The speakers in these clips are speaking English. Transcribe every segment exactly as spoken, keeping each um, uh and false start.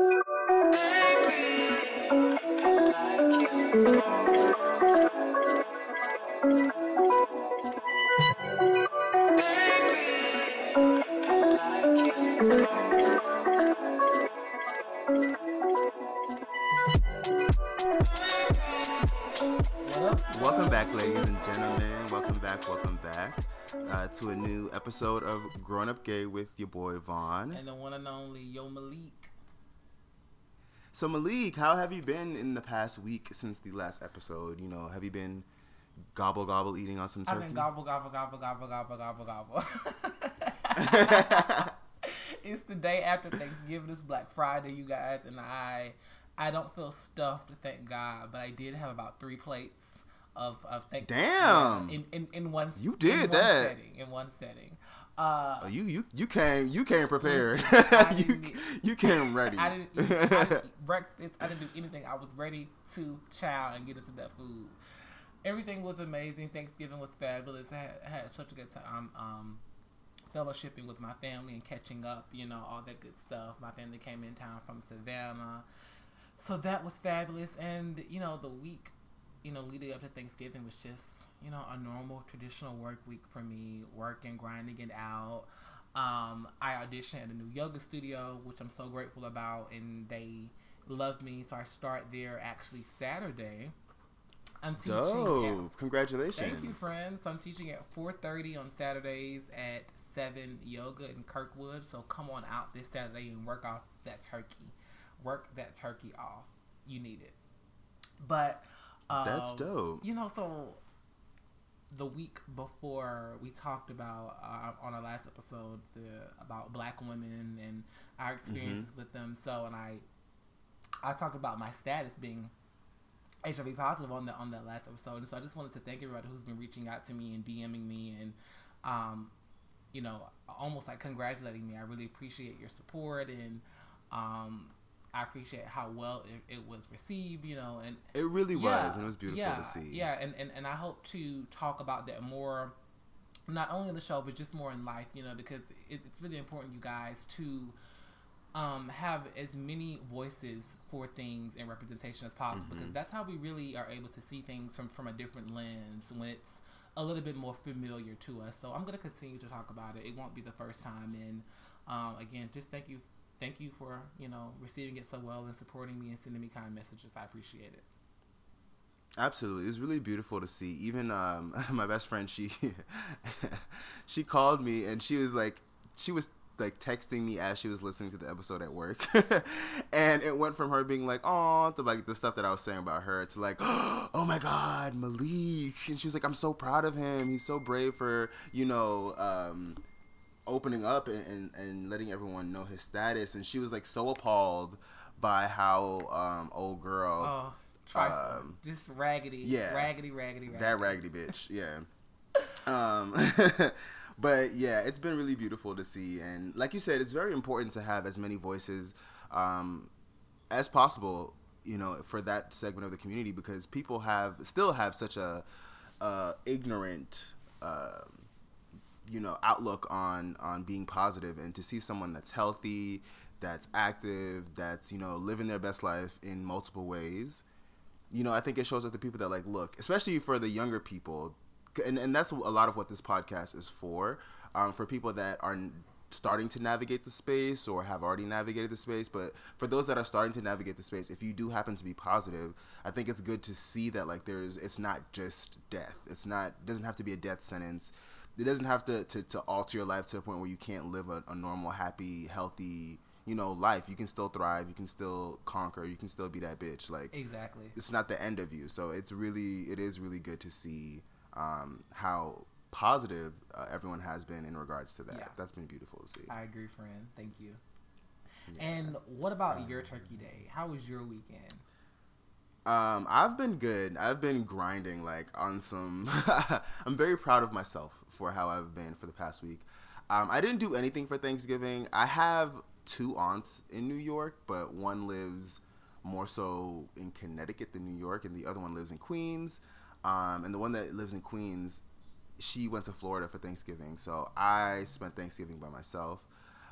Welcome back, ladies and gentlemen. Welcome back, welcome back uh, to a new episode of Grown Up Gay with your boy Vaughn. And the one and only Yo Malik. So Malik, how have you been in the past week since the last episode? You know, have you been gobble gobble eating on some turkey? I've been gobble gobble gobble gobble gobble gobble gobble. It's the day after Thanksgiving. It's Black Friday, you guys, and I I don't feel stuffed, thank God, but I did have about three plates of of Thanksgiving. Damn. In in, in one. You did in that. One setting, in one setting. Uh, oh, you you you came you came prepared. you you came ready. I didn't eat, I didn't eat breakfast. I didn't do anything. I was ready to chow and get into that food. Everything was amazing. Thanksgiving was fabulous. I had, I had such a good time. Um, fellowshipping with my family and catching up. You know, all that good stuff. My family came in town from Savannah, so that was fabulous. And you know, the week, you know, leading up to Thanksgiving was just, you know, a normal traditional work week for me, working, grinding it out. Um, I auditioned at a new yoga studio, which I'm so grateful about, and they love me. So I start there actually Saturday. I'm teaching. Dope. At, Congratulations. Thank you, friends. So I'm teaching at four thirty on Saturdays at seven yoga in Kirkwood. So come on out this Saturday and work off that turkey. Work that turkey off. You need it. But um, that's dope. You know, so the week before, we talked about uh, on our last episode the, about Black women and our experiences mm-hmm. with them. So, and I, I talked about my status being H I V positive on that on that last episode. And so, I just wanted to thank everybody who's been reaching out to me and DMing me and, um, you know, almost like congratulating me. I really appreciate your support and, um. I appreciate how well it, it was received, you know, and it really yeah, was, and it was beautiful yeah, to see. Yeah, and, and, and I hope to talk about that more, not only in the show, but just more in life, you know, because it, it's really important, you guys, to um, have as many voices for things and representation as possible, mm-hmm. because that's how we really are able to see things from, from a different lens, when it's a little bit more familiar to us. So I'm going to continue to talk about it. It won't be the first time, and um, again, just thank you Thank you for, you know, receiving it so well and supporting me and sending me kind messages. I appreciate it. Absolutely. It was really beautiful to see. Even um, my best friend, she she called me and she was like, she was like texting me as she was listening to the episode at work. And it went from her being like, oh, to like the stuff that I was saying about her to like, oh my God, Malik. And she was like, I'm so proud of him. He's so brave for, you know, um, opening up and, and, and letting everyone know his status. And she was like so appalled by how um old girl oh, um, just raggedy yeah raggedy raggedy raggedy. that raggedy bitch yeah um but yeah, it's been really beautiful to see, and like you said, it's very important to have as many voices um as possible, you know, for that segment of the community, because people have still have such a uh ignorant uh you know, outlook on, on being positive, and to see someone that's healthy, that's active, that's, you know, living their best life in multiple ways, you know, I think it shows up to people that like, look, especially for the younger people. And, and that's a lot of what this podcast is for, um, for people that are starting to navigate the space or have already navigated the space. But for those that are starting to navigate the space, if you do happen to be positive, I think it's good to see that like there's, it's not just death. It's not, doesn't have to be a death sentence. It doesn't have to, to, to alter your life to a point where you can't live a, a normal, happy, healthy, you know, life. You can still thrive. You can still conquer. You can still be that bitch. Like, exactly. It's not the end of you. So it's really, it is really good to see um, how positive uh, everyone has been in regards to that. Yeah. That's been beautiful to see. I agree, friend. Thank you. Yeah. And what about um, your turkey day? How was your weekend? Um, I've been good. I've been grinding like on some, I'm very proud of myself for how I've been for the past week. Um, I didn't do anything for Thanksgiving. I have two aunts in New York, but one lives more so in Connecticut than New York. And the other one lives in Queens. Um, and the one that lives in Queens, she went to Florida for Thanksgiving. So I spent Thanksgiving by myself,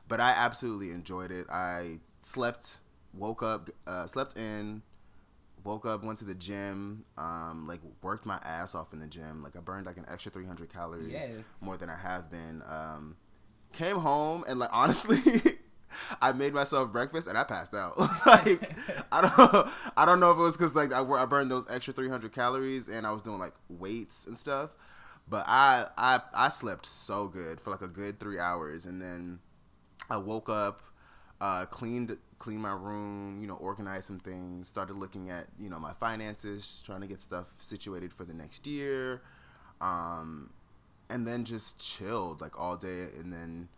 but I absolutely enjoyed it. I slept woke up, uh, slept in, woke up, went to the gym, um, like worked my ass off in the gym. Like I burned like an extra three hundred calories yes. more than I have been. Um, came home and like, honestly, I made myself breakfast and I passed out. Like I don't, I don't know if it was because like I, I burned those extra three hundred calories and I was doing like weights and stuff, but I, I, I slept so good for like a good three hours and then I woke up, uh, cleaned, cleaned my room, you know, organized some things, started looking at you know my finances, trying to get stuff situated for the next year, um, and then just chilled like all day and then.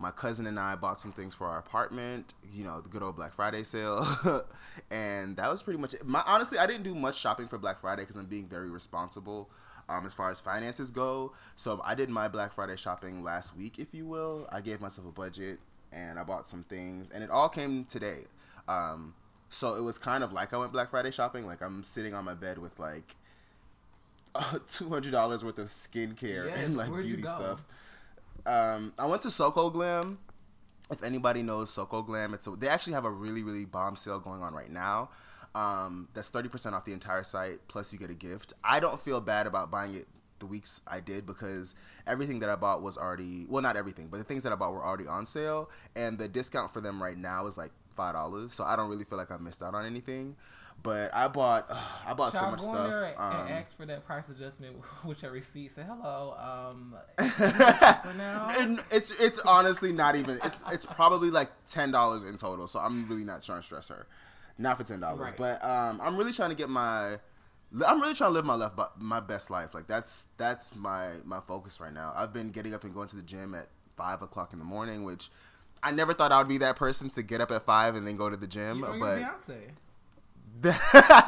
My cousin and I bought some things for our apartment, you know, the good old Black Friday sale. And that was pretty much it. My, honestly, I didn't do much shopping for Black Friday because I'm being very responsible um, as far as finances go. So I did my Black Friday shopping last week, if you will. I gave myself a budget and I bought some things and it all came today. Um, so it was kind of like I went Black Friday shopping. Like I'm sitting on my bed with like two hundred dollars worth of skincare yes, and like beauty stuff. Um, I went to Soko Glam. If anybody knows Soko Glam, it's a, they actually have a really, really bomb sale going on right now. Um, that's thirty percent off the entire site, plus you get a gift. I don't feel bad about buying it the weeks I did because everything that I bought was already, well, not everything, but the things that I bought were already on sale, and the discount for them right now is like five dollars, so I don't really feel like I missed out on anything. But I bought, uh, I bought Child, so much stuff. There and, um, and ask for that price adjustment with your receipt. Say hello. Um, now? And it's it's honestly not even. It's it's probably like ten dollars in total. So I'm really not trying to stress her, not for ten dollars. Right. But um, I'm really trying to get my, I'm really trying to live my life, my best life. Like that's that's my my focus right now. I've been getting up and going to the gym at five o'clock in the morning, which I never thought I would be that person to get up at five and then go to the gym. You're but. Beyonce. But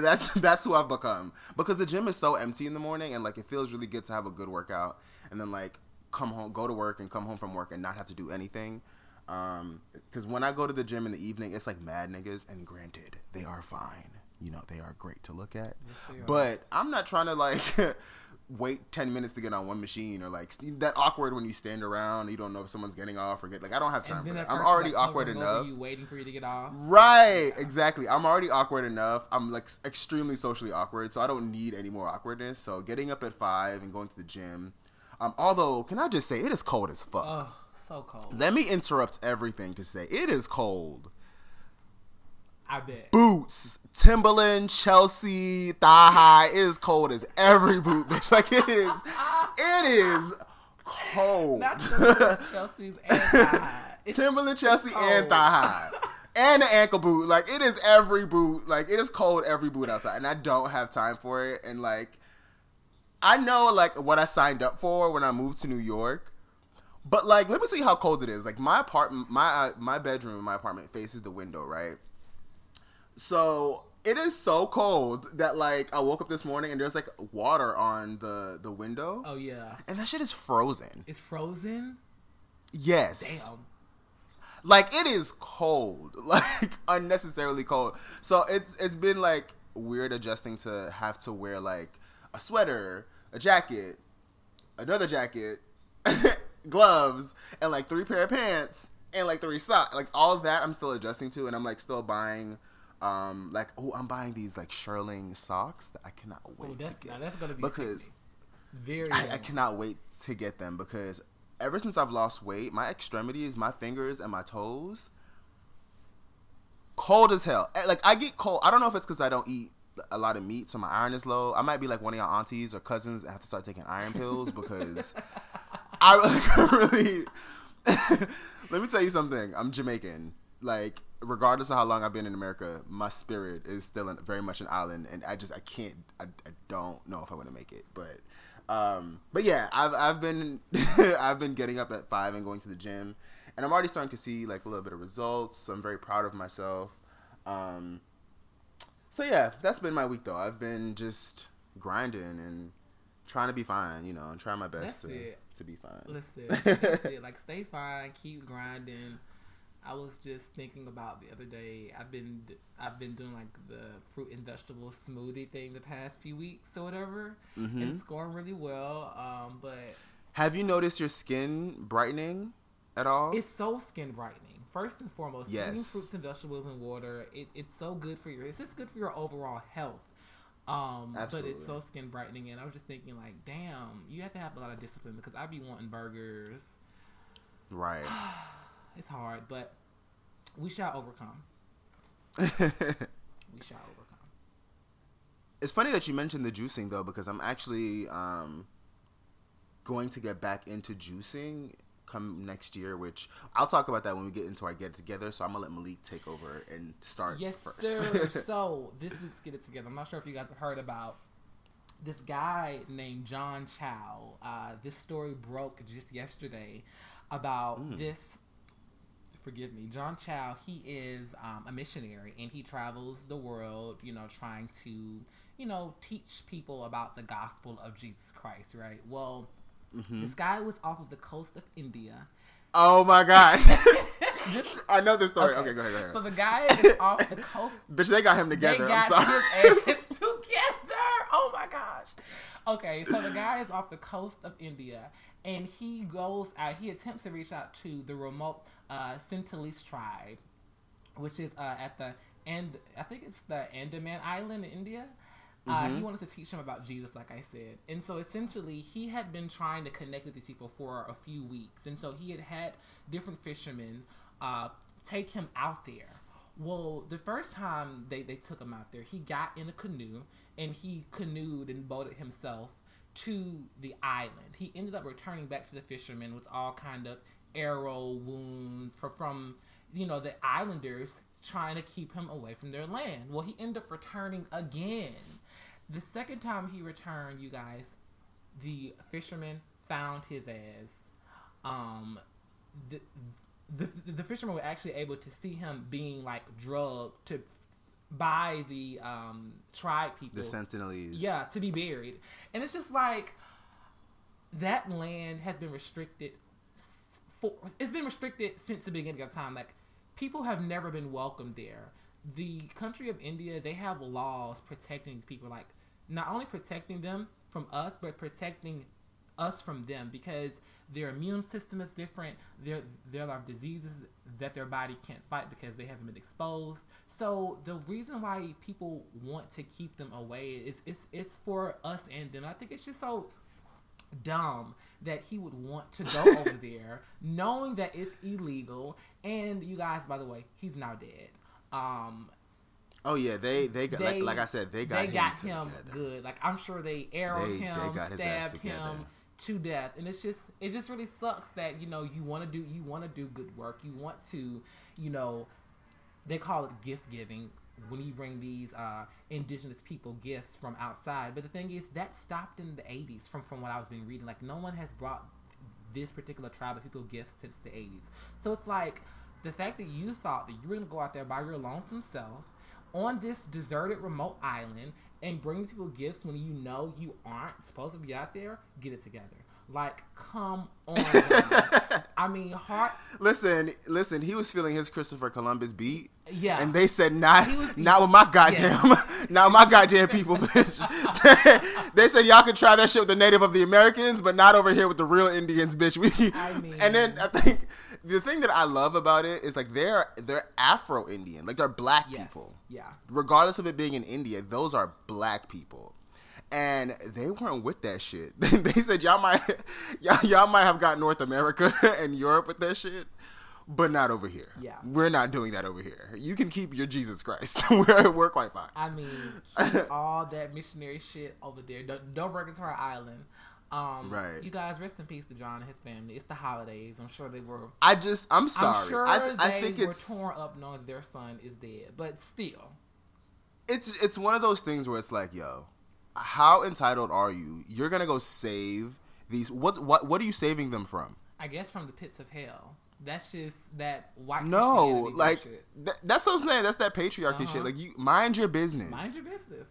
that's that's who I've become because the gym is so empty in the morning and like it feels really good to have a good workout and then like come home, go to work and come home from work and not have to do anything. Um, because when I go to the gym in the evening, it's like mad niggas. And granted, they are fine, you know, they are great to look at. Yes, but I'm not trying to like wait ten minutes to get on one machine or like that awkward when you stand around and you don't know if someone's getting off or get like I don't have time for that. I'm already awkward enough. You waiting for you to get off. Right, yeah. Exactly. I'm already awkward enough. I'm like extremely socially awkward, so I don't need any more awkwardness. So getting up at five and going to the gym. Um, although can I just say it is cold as fuck. Oh, so cold. Let me interrupt everything to say it is cold. I bet. Boots. Timberland, Chelsea, thigh high. It is cold as every boot, bitch. Like it is, it is cold. Not Timberland, Chelsea's and thigh high. It's Timberland, Chelsea, cold. And thigh high, and the ankle boot. Like it is every boot. Like it is cold every boot outside, and I don't have time for it. And like, I know like what I signed up for when I moved to New York, but like, let me tell you how cold it is. Like my apartment, my uh, my bedroom in my apartment faces the window, right? So it is so cold that like I woke up this morning and there's like water on the, the window. Oh yeah. And that shit is frozen. It's frozen? Yes. Damn. Like it is cold. Like unnecessarily cold. So it's it's been like weird adjusting to have to wear like a sweater, a jacket, another jacket, gloves, and like three pair of pants and like three socks. Like all of that I'm still adjusting to and I'm like still buying Um, like, oh, I'm buying these, like, shirling socks that I cannot wait Ooh, to get. Now that's going to be because very I, I cannot wait to get them because ever since I've lost weight, my extremities, my fingers, and my toes, cold as hell. Like, I get cold. I don't know if it's because I don't eat a lot of meat, so my iron is low. I might be like one of y'all aunties or cousins that have to start taking iron pills because I like, really... Let me tell you something. I'm Jamaican. Like... Regardless of how long I've been in America, my spirit is still in, very much an island, and I just I can't I, I don't know if I want to make it, but um, but yeah, I've I've been I've been getting up at five and going to the gym, and I'm already starting to see like a little bit of results. So I'm very proud of myself. Um, so yeah, that's been my week though. I've been just grinding and trying to be fine, you know, and trying my best to, to be fine. Listen, that's it. Like stay fine, keep grinding. I was just thinking about the other day. I've been I've been doing like the fruit and vegetable smoothie thing the past few weeks or whatever, mm-hmm. and it's going really well. Um, but have you noticed your skin brightening at all? It's so skin brightening first and foremost, yes. eating fruits and vegetables and water, it, it's so good for your, it's just good for your overall health. Um, Absolutely. But it's so skin brightening. And I was just thinking like, damn, you have to have a lot of discipline because I be wanting burgers. Right. It's hard, but we shall overcome. We shall overcome. It's funny that you mentioned the juicing though, because I'm actually um, going to get back into juicing come next year, which I'll talk about that when we get into our Get It Together. So I'm going to let Malik take over and start yes, first. Yes, sir. So this week's Get It Together. I'm not sure if you guys have heard about this guy named John Chau. Uh, this story broke just yesterday about mm. this. Forgive me. John Chau, he is um, a missionary and he travels the world, you know, trying to, you know, teach people about the gospel of Jesus Christ, right? Well, mm-hmm. this guy was off of the coast of India. Oh, my God. this, I know this story. Okay. okay, go ahead, go ahead. So the guy is off the coast. Bitch, they got him together. They got I'm sorry. his ass together. Oh, my gosh. Okay, so the guy is off the coast of India and he goes out, he attempts to reach out to the remote Uh, Sentinelese tribe, which is uh, at the end, I think it's the Andaman Island in India. Uh, mm-hmm. He wanted to teach them about Jesus, like I said. And so essentially, he had been trying to connect with these people for a few weeks. And so he had had different fishermen uh, take him out there. Well, the first time they, they took him out there, he got in a canoe and he canoed and boated himself to the island. He ended up returning back to the fishermen with all kind of arrow wounds for, from, you know, the islanders trying to keep him away from their land. Well, he ended up returning again. The second time he returned, you guys, the fishermen found his ass. Um, the the, the fishermen were actually able to see him being, like, drugged to by the um, tribe people. The Sentinelese. Yeah, to be buried. And it's just like, that land has been restricted For, it's been restricted since the beginning of time. Like, people have never been welcomed there. The country of India, they have laws protecting these people. Like, not only protecting them from us, but protecting us from them because their immune system is different. There, there are diseases that their body can't fight because they haven't been exposed. So the reason why people want to keep them away is it's it's for us and them. I think it's just so dumb that he would want to go over there knowing that it's illegal. And you guys, by the way, he's now dead. Um oh yeah, they they got they, like, like I said, they got they him, got him good. Like, I'm sure they arrowed they, him they got stabbed him to death. And it's just it just really sucks that, you know, you want to do you want to do good work, you want to, you know, they call it gift giving when you bring these uh, indigenous people gifts from outside. But the thing is, that stopped in the eighties from, from what I was been reading. Like, no one has brought this particular tribe of people gifts since the eighties. So it's like, the fact that you thought that you were going to go out there by your lonesome self on this deserted remote island and bring people gifts when you know you aren't supposed to be out there, get it together. Like, come on. I mean, heart. Listen, listen. He was feeling his Christopher Columbus beat. Yeah. And they said, not, was, not with my goddamn, yes. not with my goddamn people, bitch. They said, y'all could try that shit with the Native of the Americans, but not over here with the real Indians, bitch. We. I mean. And then I think the thing that I love about it is, like, they're they're Afro-Indian, like, they're black yes. people. Yeah. Regardless of it being in India, those are black people. And they weren't with that shit. They said, y'all might y'all, y'all might have got North America and Europe with that shit, but not over here. Yeah. We're not doing that over here. You can keep your Jesus Christ. we're, we're quite fine. I mean, keep all that missionary shit over there. Don't, don't break into our island. Um, right. You guys, rest in peace to John and his family. It's the holidays. I'm sure they were. I just, I'm sorry. I'm sure I th- I they think were it's... torn up knowing that their son is dead. But still. It's It's one of those things where it's like, yo. How entitled are you? You're gonna go save these. What what what are you saving them from? I guess from the pits of hell. That's just that white. No, like th- that's what I'm saying. That's that patriarchy uh-huh. shit. Like, you mind your business. Mind your business.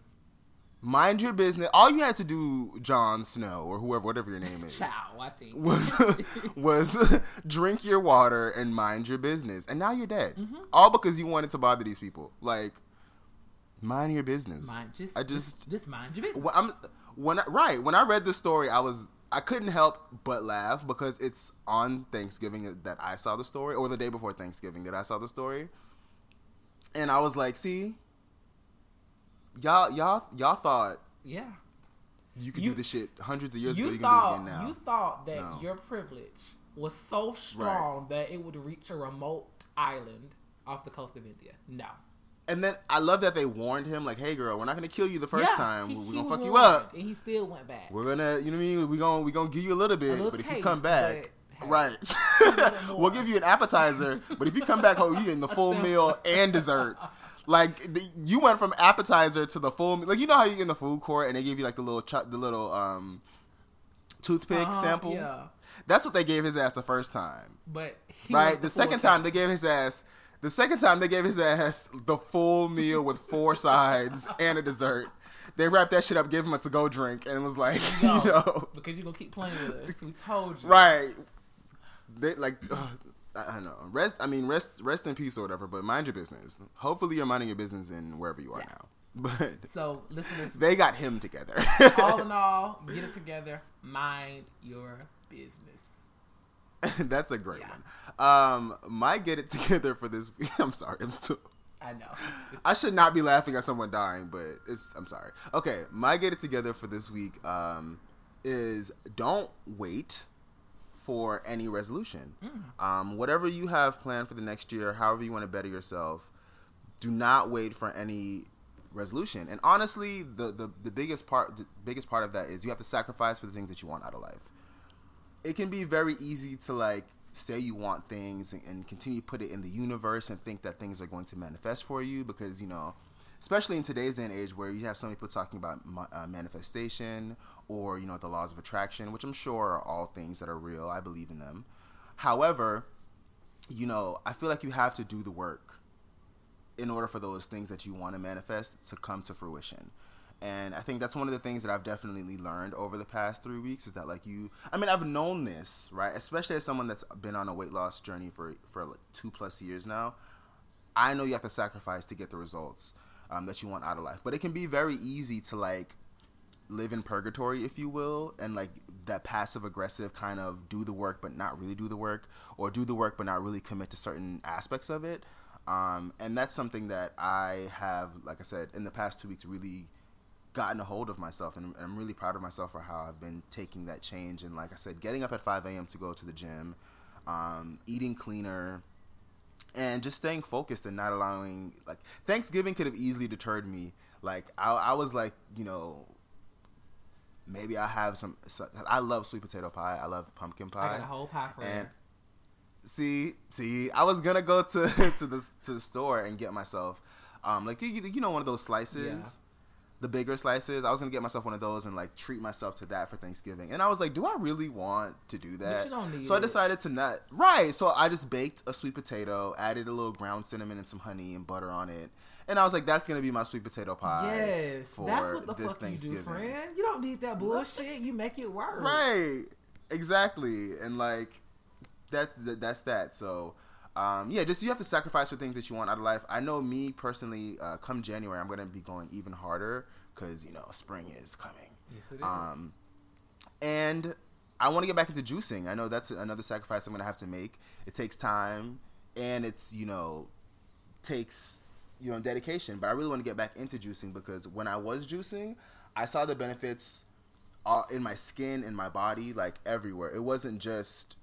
Mind your business. All you had to do, Jon Snow or whoever, whatever your name is, Chow, I think, was, was drink your water and mind your business. And now you're dead, mm-hmm. all because you wanted to bother these people. Like. Mind your business. Mind, just, I just, just, just mind your business. When I'm, when I, right when I read the story, I was I couldn't help but laugh because it's on Thanksgiving that I saw the story, or the day before Thanksgiving that I saw the story. And I was like, see, y'all y'all y'all thought yeah. you could you, do this shit hundreds of years ago, you, you thought, can do it again now. You thought that no. your privilege was so strong right. that it would reach a remote island off the coast of India. No. And then I love that they warned him, like, "Hey, girl, we're not gonna kill you the first yeah, time. He, we're gonna fuck you up." And he still went back. We're gonna, you know what I mean? We're gonna, we're gonna give you a little bit, a little but taste, if you come back, right? We'll give you an appetizer, but if you come back, oh, you getting the full meal and dessert. Like the, you went from appetizer to the full, like you know how you get in the food court and they give you like the little, ch- the little um, toothpick uh, sample. Yeah. That's what they gave his ass the first time. But he right, the, the second time, time they gave his ass. The second time they gave his ass the full meal with four sides and a dessert. They wrapped that shit up, gave him a to-go drink, and was like, no, you know. Because you're going to keep playing with us. We told you. Right. They, like, ugh, I don't know. Rest, I mean, rest rest in peace or whatever, but mind your business. Hopefully you're minding your business in wherever you are yeah. now. But so, listeners. They got him together. All in all, get it together. Mind your business. That's a great yeah. one. Um, my get it together for this week. I'm sorry. I'm still. I know. I should not be laughing at someone dying, but it's. I'm sorry. Okay, my get it together for this week um, is don't wait for any resolution. Mm. Um, whatever you have planned for the next year, however you want to better yourself, do not wait for any resolution. And honestly, the the, the biggest part the biggest part of that is you have to sacrifice for the things that you want out of life. It can be very easy to like. say you want things and, and continue to put it in the universe and think that things are going to manifest for you because, you know, especially in today's day and age where you have so many people talking about uh, manifestation or, you know, the laws of attraction, which I'm sure are all things that are real. I believe in them. However, you know, I feel like you have to do the work in order for those things that you want to manifest to come to fruition. And I think that's one of the things that I've definitely learned over the past three weeks is that, like, you... I mean, I've known this, right? Especially as someone that's been on a weight loss journey for, for like, two-plus years now. I know you have to sacrifice to get the results um, that you want out of life. But it can be very easy to, like, live in purgatory, if you will, and, like, that passive-aggressive kind of do the work but not really do the work or do the work but not really commit to certain aspects of it. Um, and that's something that I have, like I said, in the past two weeks really... gotten a hold of myself, and I'm really proud of myself for how I've been taking that change. And like I said, getting up at five a.m. to go to the gym, um, eating cleaner, and just staying focused and not allowing, like, Thanksgiving could have easily deterred me. Like I, I was like, you know, maybe I have some, I love sweet potato pie. I love pumpkin pie. I got a whole pie for you. See, see, I was going to go to, to the, to the store and get myself, um, like, you, you know, one of those slices. Yeah. The bigger slices. I was going to get myself one of those and, like, treat myself to that for Thanksgiving. And I was like, do I really want to do that? But you don't need so I decided it. to not. Right. So I just baked a sweet potato, added a little ground cinnamon and some honey and butter on it. And I was like, that's going to be my sweet potato pie. Yes. For that's what the this fuck Thanksgiving. You do, friend. You don't need that bullshit. You make it work. Right. Exactly. And, like, that, that that's that. So... Um, yeah, just you have to sacrifice for things that you want out of life. I know me personally, uh, come January, I'm going to be going even harder because, you know, spring is coming. Yes, it is. Um, and I want to get back into juicing. I know that's another sacrifice I'm going to have to make. It takes time and it's, you know, takes, you know, dedication. But I really want to get back into juicing because when I was juicing, I saw the benefits all in my skin, in my body, like everywhere. It wasn't just,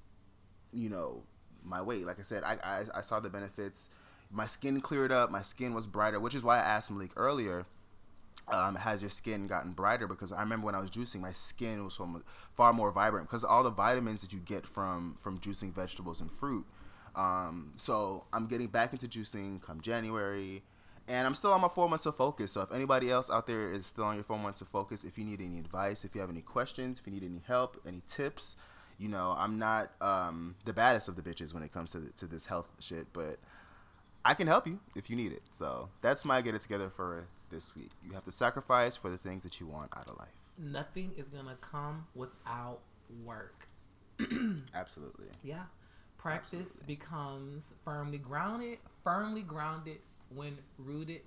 you know, my weight. Like I said, I, I I saw the benefits. My skin cleared up. My skin was brighter, which is why I asked Malik earlier, um, has your skin gotten brighter? Because I remember when I was juicing, my skin was far more vibrant because all the vitamins that you get from, from juicing vegetables and fruit. Um, so I'm getting back into juicing come January, and I'm still on my four months of focus. So if anybody else out there is still on your four months of focus, if you need any advice, if you have any questions, if you need any help, any tips, you know, I'm not um, the baddest of the bitches when it comes to the, to this health shit, but I can help you if you need it. So that's my get it together for this week. You have to sacrifice for the things that you want out of life. Nothing is going to come without work. Absolutely. Yeah. Practice Absolutely. becomes firmly grounded, firmly grounded when rooted,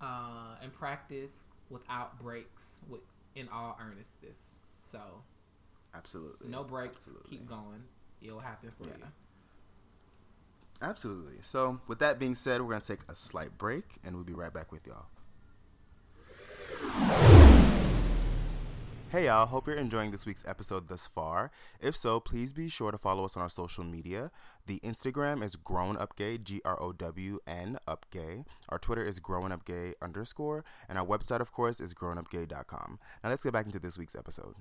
uh, and practice without breaks with, in all earnestness. So... Absolutely. No breaks. Absolutely. Keep going. It'll happen for yeah. you. Absolutely. So, with that being said, we're going to take a slight break, and we'll be right back with y'all. Hey, y'all. Hope you're enjoying this week's episode thus far. If so, please be sure to follow us on our social media. The Instagram is Grown Up Gay, G R O W N, Up Gay. Our Twitter is Grown Up Gay underscore. And our website, of course, is grown up gay dot com. Now, let's get back into this week's episode.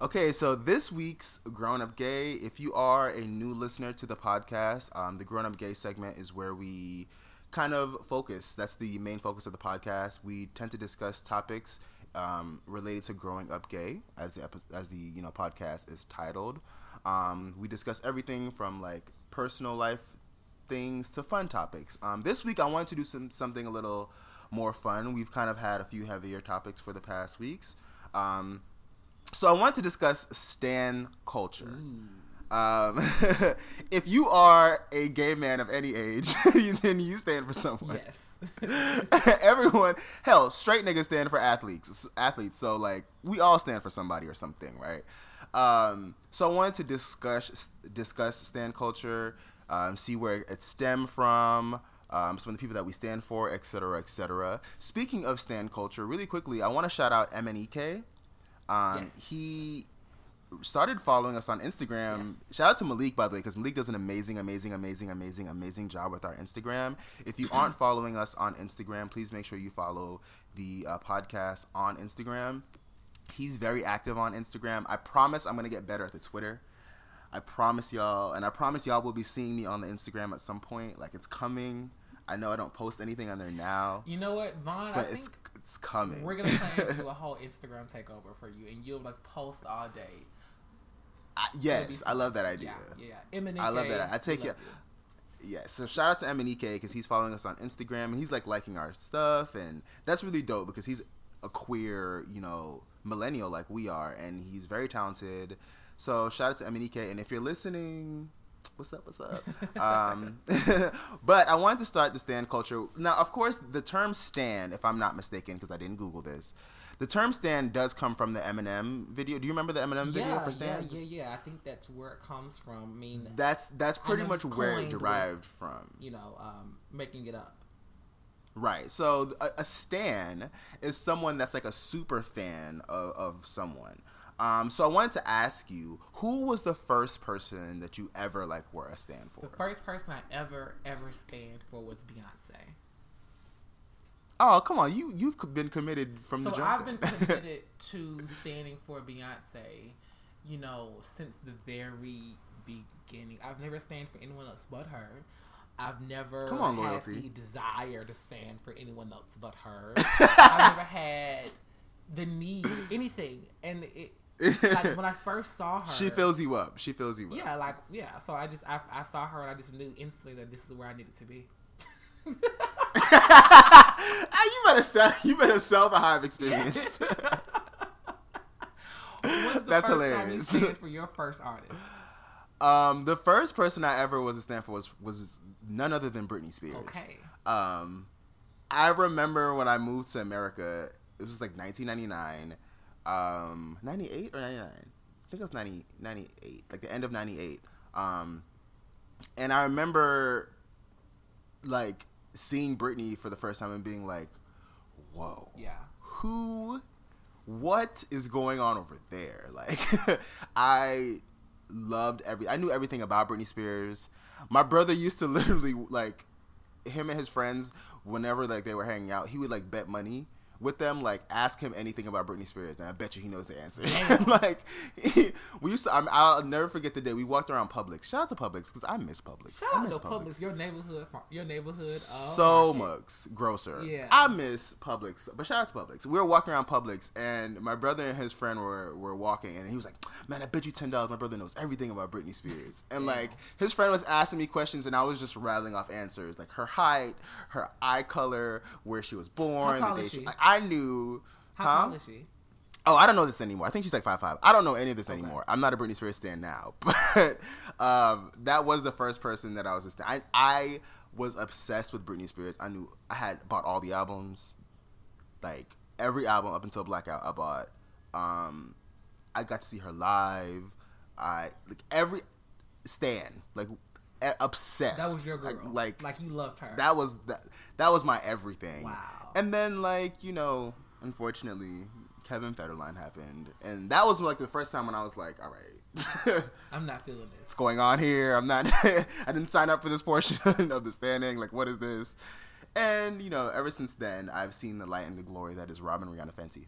Okay, so this week's Grown Up Gay, if you are a new listener to the podcast, um, the Grown Up Gay segment is where we kind of focus. That's the main focus of the podcast. We tend to discuss topics um, related to growing up gay, as the epi- as the you know podcast is titled. Um, we discuss everything from like personal life things to fun topics. Um, this week, I wanted to do some something a little more fun. We've kind of had a few heavier topics for the past weeks. Um, so I want to discuss stan culture. Um, if you are a gay man of any age, then you stand for someone. Yes. Everyone, hell, straight niggas stand for athletes. Athletes. So like we all stand for somebody or something, right? Um, so I wanted to discuss discuss stan culture, um, see where it stemmed from. Um, some of the people that we stand for, et cetera, et cetera. Speaking of stan culture, really quickly, I want to shout out M N E K. Um, yes. He started following us on Instagram. Yes. Shout out to Malik, by the way, because Malik does an amazing, amazing, amazing, amazing, amazing job with our Instagram. If you aren't following us on Instagram, please make sure you follow the uh, podcast on Instagram. He's very active on Instagram. I promise I'm going to get better at the Twitter. I promise y'all, and I promise y'all will be seeing me on the Instagram at some point. Like, it's coming. I know I don't post anything on there now. You know what, Vaughn? But I think it's, it's coming. We're going to plan to do a whole Instagram takeover for you, and you'll just post all day. I, yes, I love that idea. Yeah, yeah. M N E K, I love that. I take it. Yeah, so shout out to M N E K because he's following us on Instagram, and he's, like, liking our stuff, and that's really dope because he's a queer, you know, millennial like we are, and he's very talented. So shout out to M N E K, and if you're listening, what's up, what's up? um, but I wanted to start the stan culture. Now, of course, the term stan, if I'm not mistaken, because I didn't Google this, the term stan does come from the Eminem video. Do you remember the Eminem yeah, video for stan? Yeah, yeah, yeah. I think that's where it comes from. I mean, that's that's pretty much where it derived with, from. You know, um, making it up. Right. So a, a stan is someone that's like a super fan of, of someone. Um, so I wanted to ask you, who was the first person that you ever like were a stan for? The first person I ever ever stand for was Beyonce. Oh, come on, you you've been committed from so the jump. So I've then. been committed to standing for Beyonce, you know, since the very beginning. I've never stand for anyone else but her. I've never come on, had loyalty. the desire to stand for anyone else but her. I've never had the need anything, and it. Like, when I first saw her... She fills you up. She fills you up. Yeah, like, yeah. So I just, I, I saw her and I just knew instantly that this is where I needed to be. you better sell, you better sell the Hive experience. Yeah. When's the That's first hilarious. Time you stand for your first artist? Um, the first person I ever was a stand for was, was none other than Britney Spears. Okay. Um, I remember when I moved to America, it was like nineteen ninety-nine. Um, ninety-eight or ninety-nine? I think it was ninety, ninety-eight, like the end of ninety-eight. Um, and I remember, like, seeing Britney for the first time and being like, whoa. Yeah. Who, what is going on over there? Like, I loved every, I knew everything about Britney Spears. My brother used to literally, like, him and his friends, whenever, like, they were hanging out, he would, like, bet money with them, like, ask him anything about Britney Spears, and I bet you he knows the answers. like, he, we used to, I'm, I'll never forget the day we walked around Publix. Shout out to Publix, because I miss Publix. Shout I miss out to Publix. Publix, your neighborhood, your neighborhood. So market. much grosser. Yeah. I miss Publix, but shout out to Publix. We were walking around Publix, and my brother and his friend were, were walking, and he was like, man, I bet you ten dollars my brother knows everything about Britney Spears. And, yeah. like, his friend was asking me questions, and I was just rattling off answers, like her height, her eye color, where she was born, the day she, like, I knew. How huh? tall is she? Oh, I don't know this anymore. I think she's like five foot five. I don't know any of this okay. anymore. I'm not a Britney Spears stan now, but um, that was the first person that I was a stan. I, I was obsessed with Britney Spears. I knew I had bought all the albums, like every album up until Blackout I bought. Um, I got to see her live. I like every Stan, like obsessed. That was your girl. I, like, like you loved her. That was that. That was my everything. Wow. And then, like, you know, unfortunately, Kevin Federline happened, and that was like the first time when I was like, all right, I'm not feeling this. What's going on here? I'm not. I didn't sign up for this portion of the standing. Like, what is this? And, you know, ever since then, I've seen the light and the glory that is Robin Rihanna Fenty.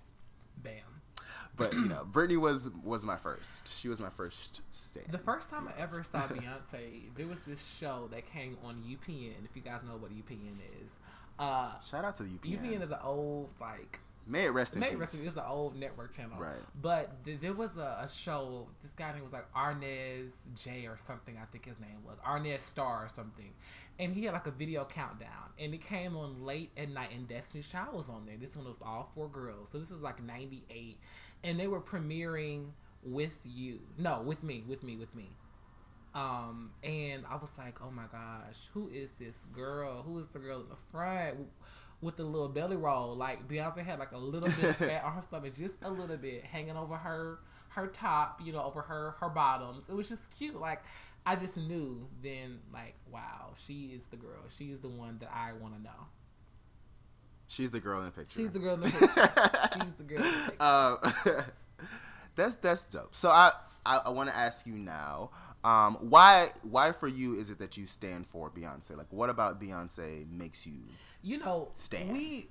Bam. But, you know, Britney was was my first. She was my first stand. The first time I ever saw Beyonce, there was this show that came on U P N, if you guys know what U P N is. Uh, Shout out to the U P N. U P N is an old, like... May it rest in peace. May it rest in peace. It's an old network channel. Right. But th- there was a, a show, this guy named was like Arnez J or something, I think his name was. Arnez Star or something. And he had like a video countdown. And it came on late at night, and Destiny's Child was on there. This one was all four girls. So this was like ninety-eight. And they were premiering with you. No, with me, with me, with me. Um, and I was like, oh my gosh, who is this girl? Who is the girl in the front? With the little belly roll, like Beyonce had like a little bit of fat on her stomach, just a little bit hanging over her, her top, you know, over her, her bottoms. It was just cute. Like, I just knew then, like, wow, she is the girl. She is the one that I want to know. She's the girl in the picture. She's the girl in the picture. She's the girl in the picture. Uh, that's, that's dope. So I, I, I want to ask you now, um, why, why for you is it that you stand for Beyonce? Like, what about Beyonce makes you... You know, Stan. we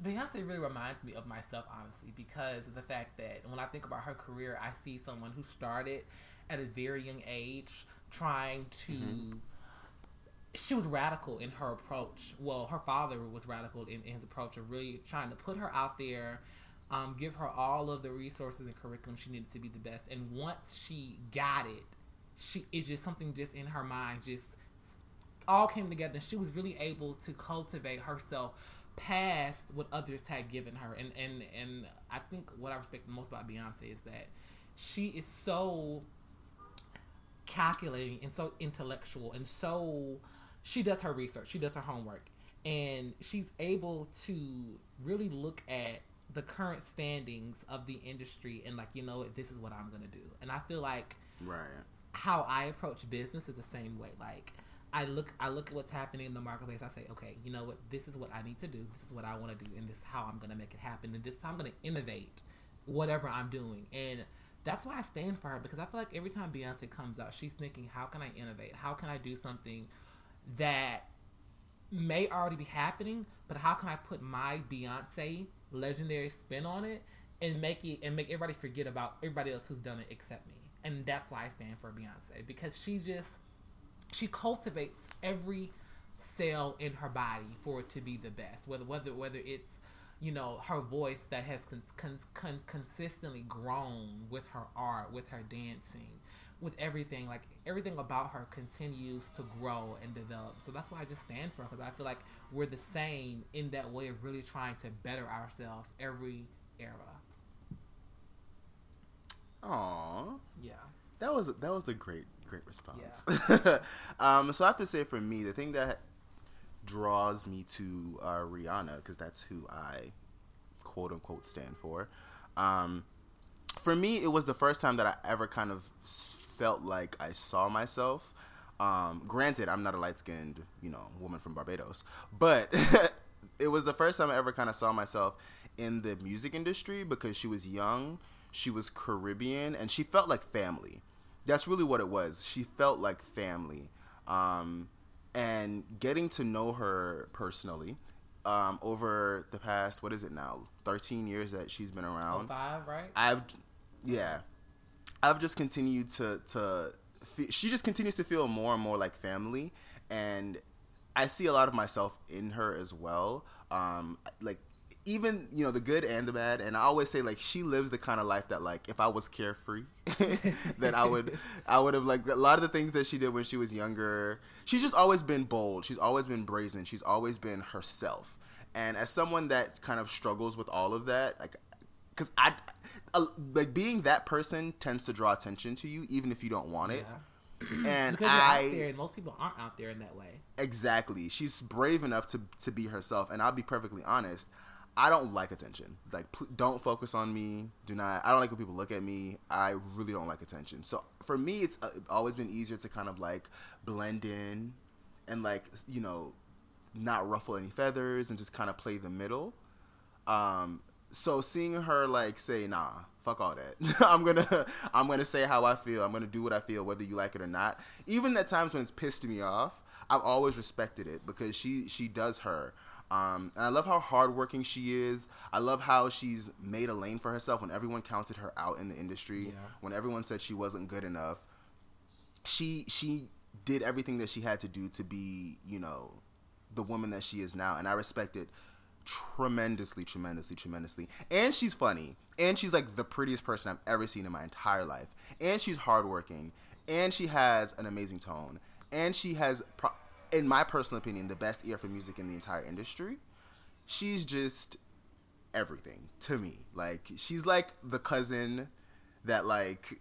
Beyonce really reminds me of myself, honestly, because of the fact that when I think about her career, I see someone who started at a very young age trying to... Mm-hmm. She was radical in her approach. Well, her father was radical in, in his approach of really trying to put her out there, um, give her all of the resources and curriculum she needed to be the best. And once she got it, she it's just something just in her mind just... all came together, and she was really able to cultivate herself past what others had given her. And, and, and I think what I respect most about Beyonce is that she is so calculating and so intellectual, and so she does her research, she does her homework, and she's able to really look at the current standings of the industry and, like, you know, this is what I'm going to do. And I feel like right. how I approach business is the same way. Like, I look I look at what's happening in the marketplace. I say, okay, you know what? This is what I need to do. This is what I want to do. And this is how I'm going to make it happen. And this is how I'm going to innovate whatever I'm doing. And that's why I stand for her, because I feel like every time Beyonce comes out, she's thinking, how can I innovate? How can I do something that may already be happening, but how can I put my Beyonce legendary spin on it and make it and make everybody forget about everybody else who's done it except me? And that's why I stand for Beyonce, because she just... she cultivates every cell in her body for it to be the best. Whether whether whether it's, you know, her voice that has con- con- con- consistently grown with her art, with her dancing, with everything. Like, everything about her continues to grow and develop. So that's why I just stand for her, because I feel like we're the same in that way of really trying to better ourselves every era. Aww. Yeah. That was that was a great. Great response. Yeah. um, so I have to say, for me, the thing that draws me to uh, Rihanna, because that's who I quote unquote stand for. Um, for me, it was the first time that I ever kind of felt like I saw myself. Um, granted, I'm not a light-skinned, you know, woman from Barbados, but it was the first time I ever kind of saw myself in the music industry, because she was young, she was Caribbean, and she felt like family. That's really what it was. She felt like family. Um, and getting to know her personally um, over the past, what is it now, thirteen years that she's been around. Five, right? I've, yeah. I've just continued to, to – she just continues to feel more and more like family. And I see a lot of myself in her as well. Um, like, even, you know, the good and the bad. And I always say, like, she lives the kind of life that, like, if I was carefree, that I would, I would have, like, a lot of the things that she did when she was younger. She's just always been bold. She's always been brazen. She's always been herself. And as someone that kind of struggles with all of that, like, because I, uh, like, being that person tends to draw attention to you, even if you don't want it. Yeah. And because you're I, out there, and most people aren't out there in that way. Exactly. She's brave enough to, to be herself. And I'll be perfectly honest. I don't like attention. Like, pl- don't focus on me. Do not. I don't like when people look at me. I really don't like attention. So for me, it's uh, always been easier to kind of like blend in and like, you know, not ruffle any feathers and just kind of play the middle. Um, so seeing her like say, nah, fuck all that. I'm gonna, I'm gonna say how I feel. I'm gonna do what I feel, whether you like it or not. Even at times when it's pissed me off, I've always respected it because she, she does her. Um, and I love how hardworking she is. I love how she's made a lane for herself when everyone counted her out in the industry, yeah. when everyone said she wasn't good enough. She she did everything that she had to do to be, you know, the woman that she is now. And I respect it tremendously, tremendously, tremendously. And she's funny. And she's like the prettiest person I've ever seen in my entire life. And she's hardworking. And she has an amazing tone. And she has... Pro- in my personal opinion, the best ear for music in the entire industry. She's just everything to me. Like, she's like the cousin that, like,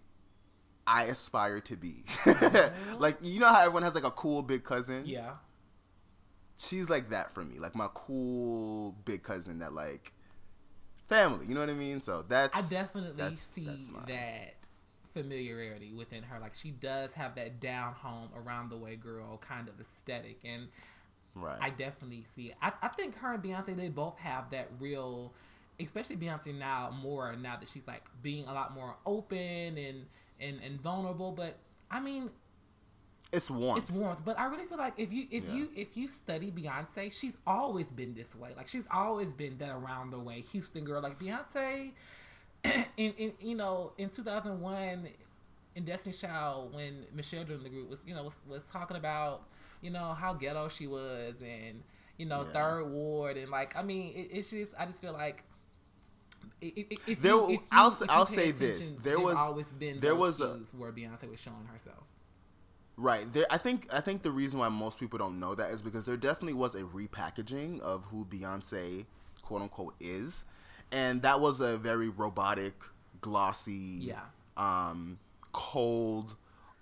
I aspire to be. Like, you know how everyone has, like, a cool big cousin? Yeah. She's like that for me. Like, my cool big cousin that, like, family. You know what I mean? So that's... I definitely that's, see that's that familiarity within her. Like, she does have that down home, around the way girl kind of aesthetic, and right. I definitely see it. I, I think her and Beyonce, they both have that real, especially Beyonce now more now that she's like being a lot more open and and, and vulnerable, but I mean it's warmth. It's warmth. But I really feel like if you if yeah. you if you study Beyonce, she's always been this way. Like, she's always been that around the way Houston girl. Like, Beyonce In, in you know, in two thousand one, in Destiny's Child, when Michelle joined the group, was you know was, was talking about you know how ghetto she was, and you know yeah. Third Ward, and like I mean it, it's just I just feel like if, if there you, if you, I'll if you I'll say this there was always been there was a where Beyonce was showing herself. Right there, I think I think the reason why most people don't know that is because there definitely was a repackaging of who Beyonce quote unquote is. And that was a very robotic, glossy, yeah. um, cold,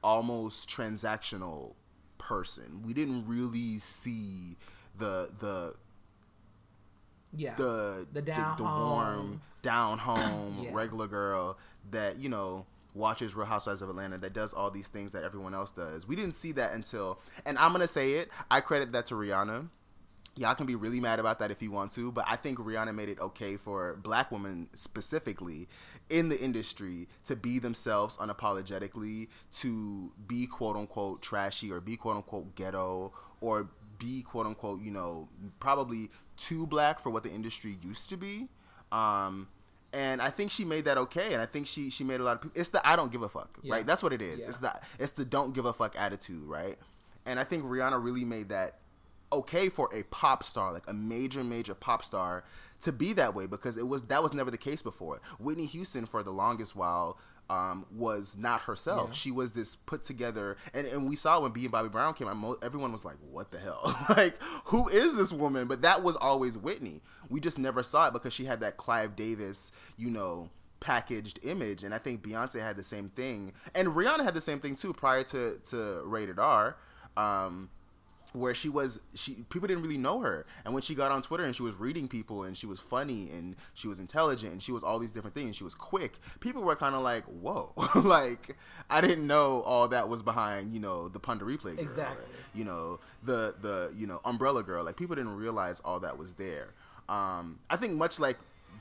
almost transactional person. We didn't really see the the yeah the the, down the, the warm down home yeah. regular girl that you know watches Real Housewives of Atlanta, that does all these things that everyone else does. We didn't see that until, and I'm gonna say it, I credit that to Rihanna. Y'all can be really mad about that if you want to, but I think Rihanna made it okay for black women specifically in the industry to be themselves unapologetically, to be quote-unquote trashy or be quote-unquote ghetto or be quote-unquote, you know, probably too black for what the industry used to be. Um, and I think she made that okay, and I think she, she made a lot of people... It's the I don't give a fuck, yeah. right? That's what it is. Yeah. It's the It's the don't give a fuck attitude, right? And I think Rihanna really made that okay for a pop star, like a major, major pop star, to be that way, because it was that was never the case before. Whitney Houston, for the longest while, um, was not herself. Yeah. She was this put together, and, and we saw when B and Bobby Brown came out, everyone was like, what the hell? Like, who is this woman? But that was always Whitney. We just never saw it because she had that Clive Davis, you know, packaged image, and I think Beyonce had the same thing. And Rihanna had the same thing, too, prior to, to Rated R. Um... where she was, she people didn't really know her. And when she got on Twitter and she was reading people and she was funny and she was intelligent and she was all these different things, she was quick, people were kind of like, whoa, like, I didn't know all that was behind, you know, the Punda Replay girl. Exactly. You know, the, the, you know, Umbrella girl. Like, people didn't realize all that was there. Um, I think much like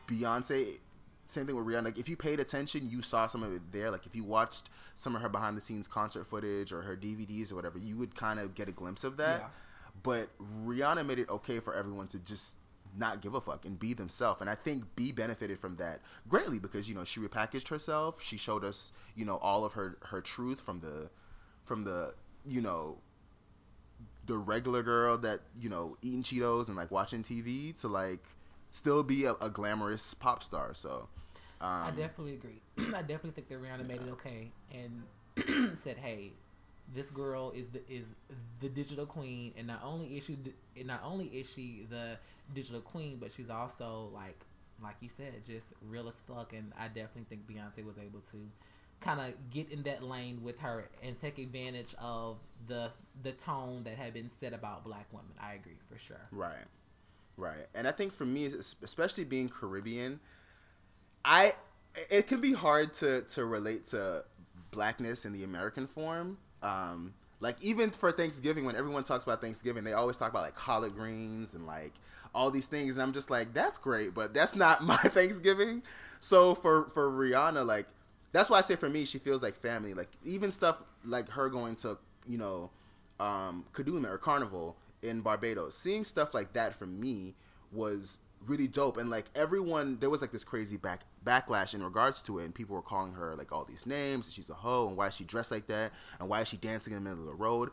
Beyonce, same thing with Rihanna. Like, if you paid attention, you saw some of it there. Like, if you watched some of her behind-the-scenes concert footage or her D V Ds or whatever, you would kind of get a glimpse of that. Yeah. But Rihanna made it okay for everyone to just not give a fuck and be themselves. And I think B benefited from that greatly because, you know, she repackaged herself. She showed us, you know, all of her, her truth from the, from the, you know, the regular girl that, you know, eating Cheetos and, like, watching T V to, like, still be a, a glamorous pop star. So um, I definitely agree. I definitely think that Rihanna yeah. made it okay and said, hey, this girl is the is the digital queen, and not only is she not only is she the digital queen, but she's also like like you said, just real as fuck. And I definitely think Beyonce was able to kind of get in that lane with her and take advantage of the the tone that had been set about black women. I agree for sure. Right. Right. And I think for me, especially being Caribbean, I it can be hard to, to relate to blackness in the American form. Um, like, even for Thanksgiving, when everyone talks about Thanksgiving, they always talk about, like, collard greens and, like, all these things. And I'm just like, that's great, but that's not my Thanksgiving. So for, for Rihanna, like, that's why I say for me, she feels like family. Like, even stuff like her going to, you know, um, Kaduna or Carnival in Barbados, seeing stuff like that for me was really dope. And, like, everyone, there was, like, this crazy back backlash in regards to it, and people were calling her, like, all these names, and she's a hoe, and why is she dressed like that, and why is she dancing in the middle of the road?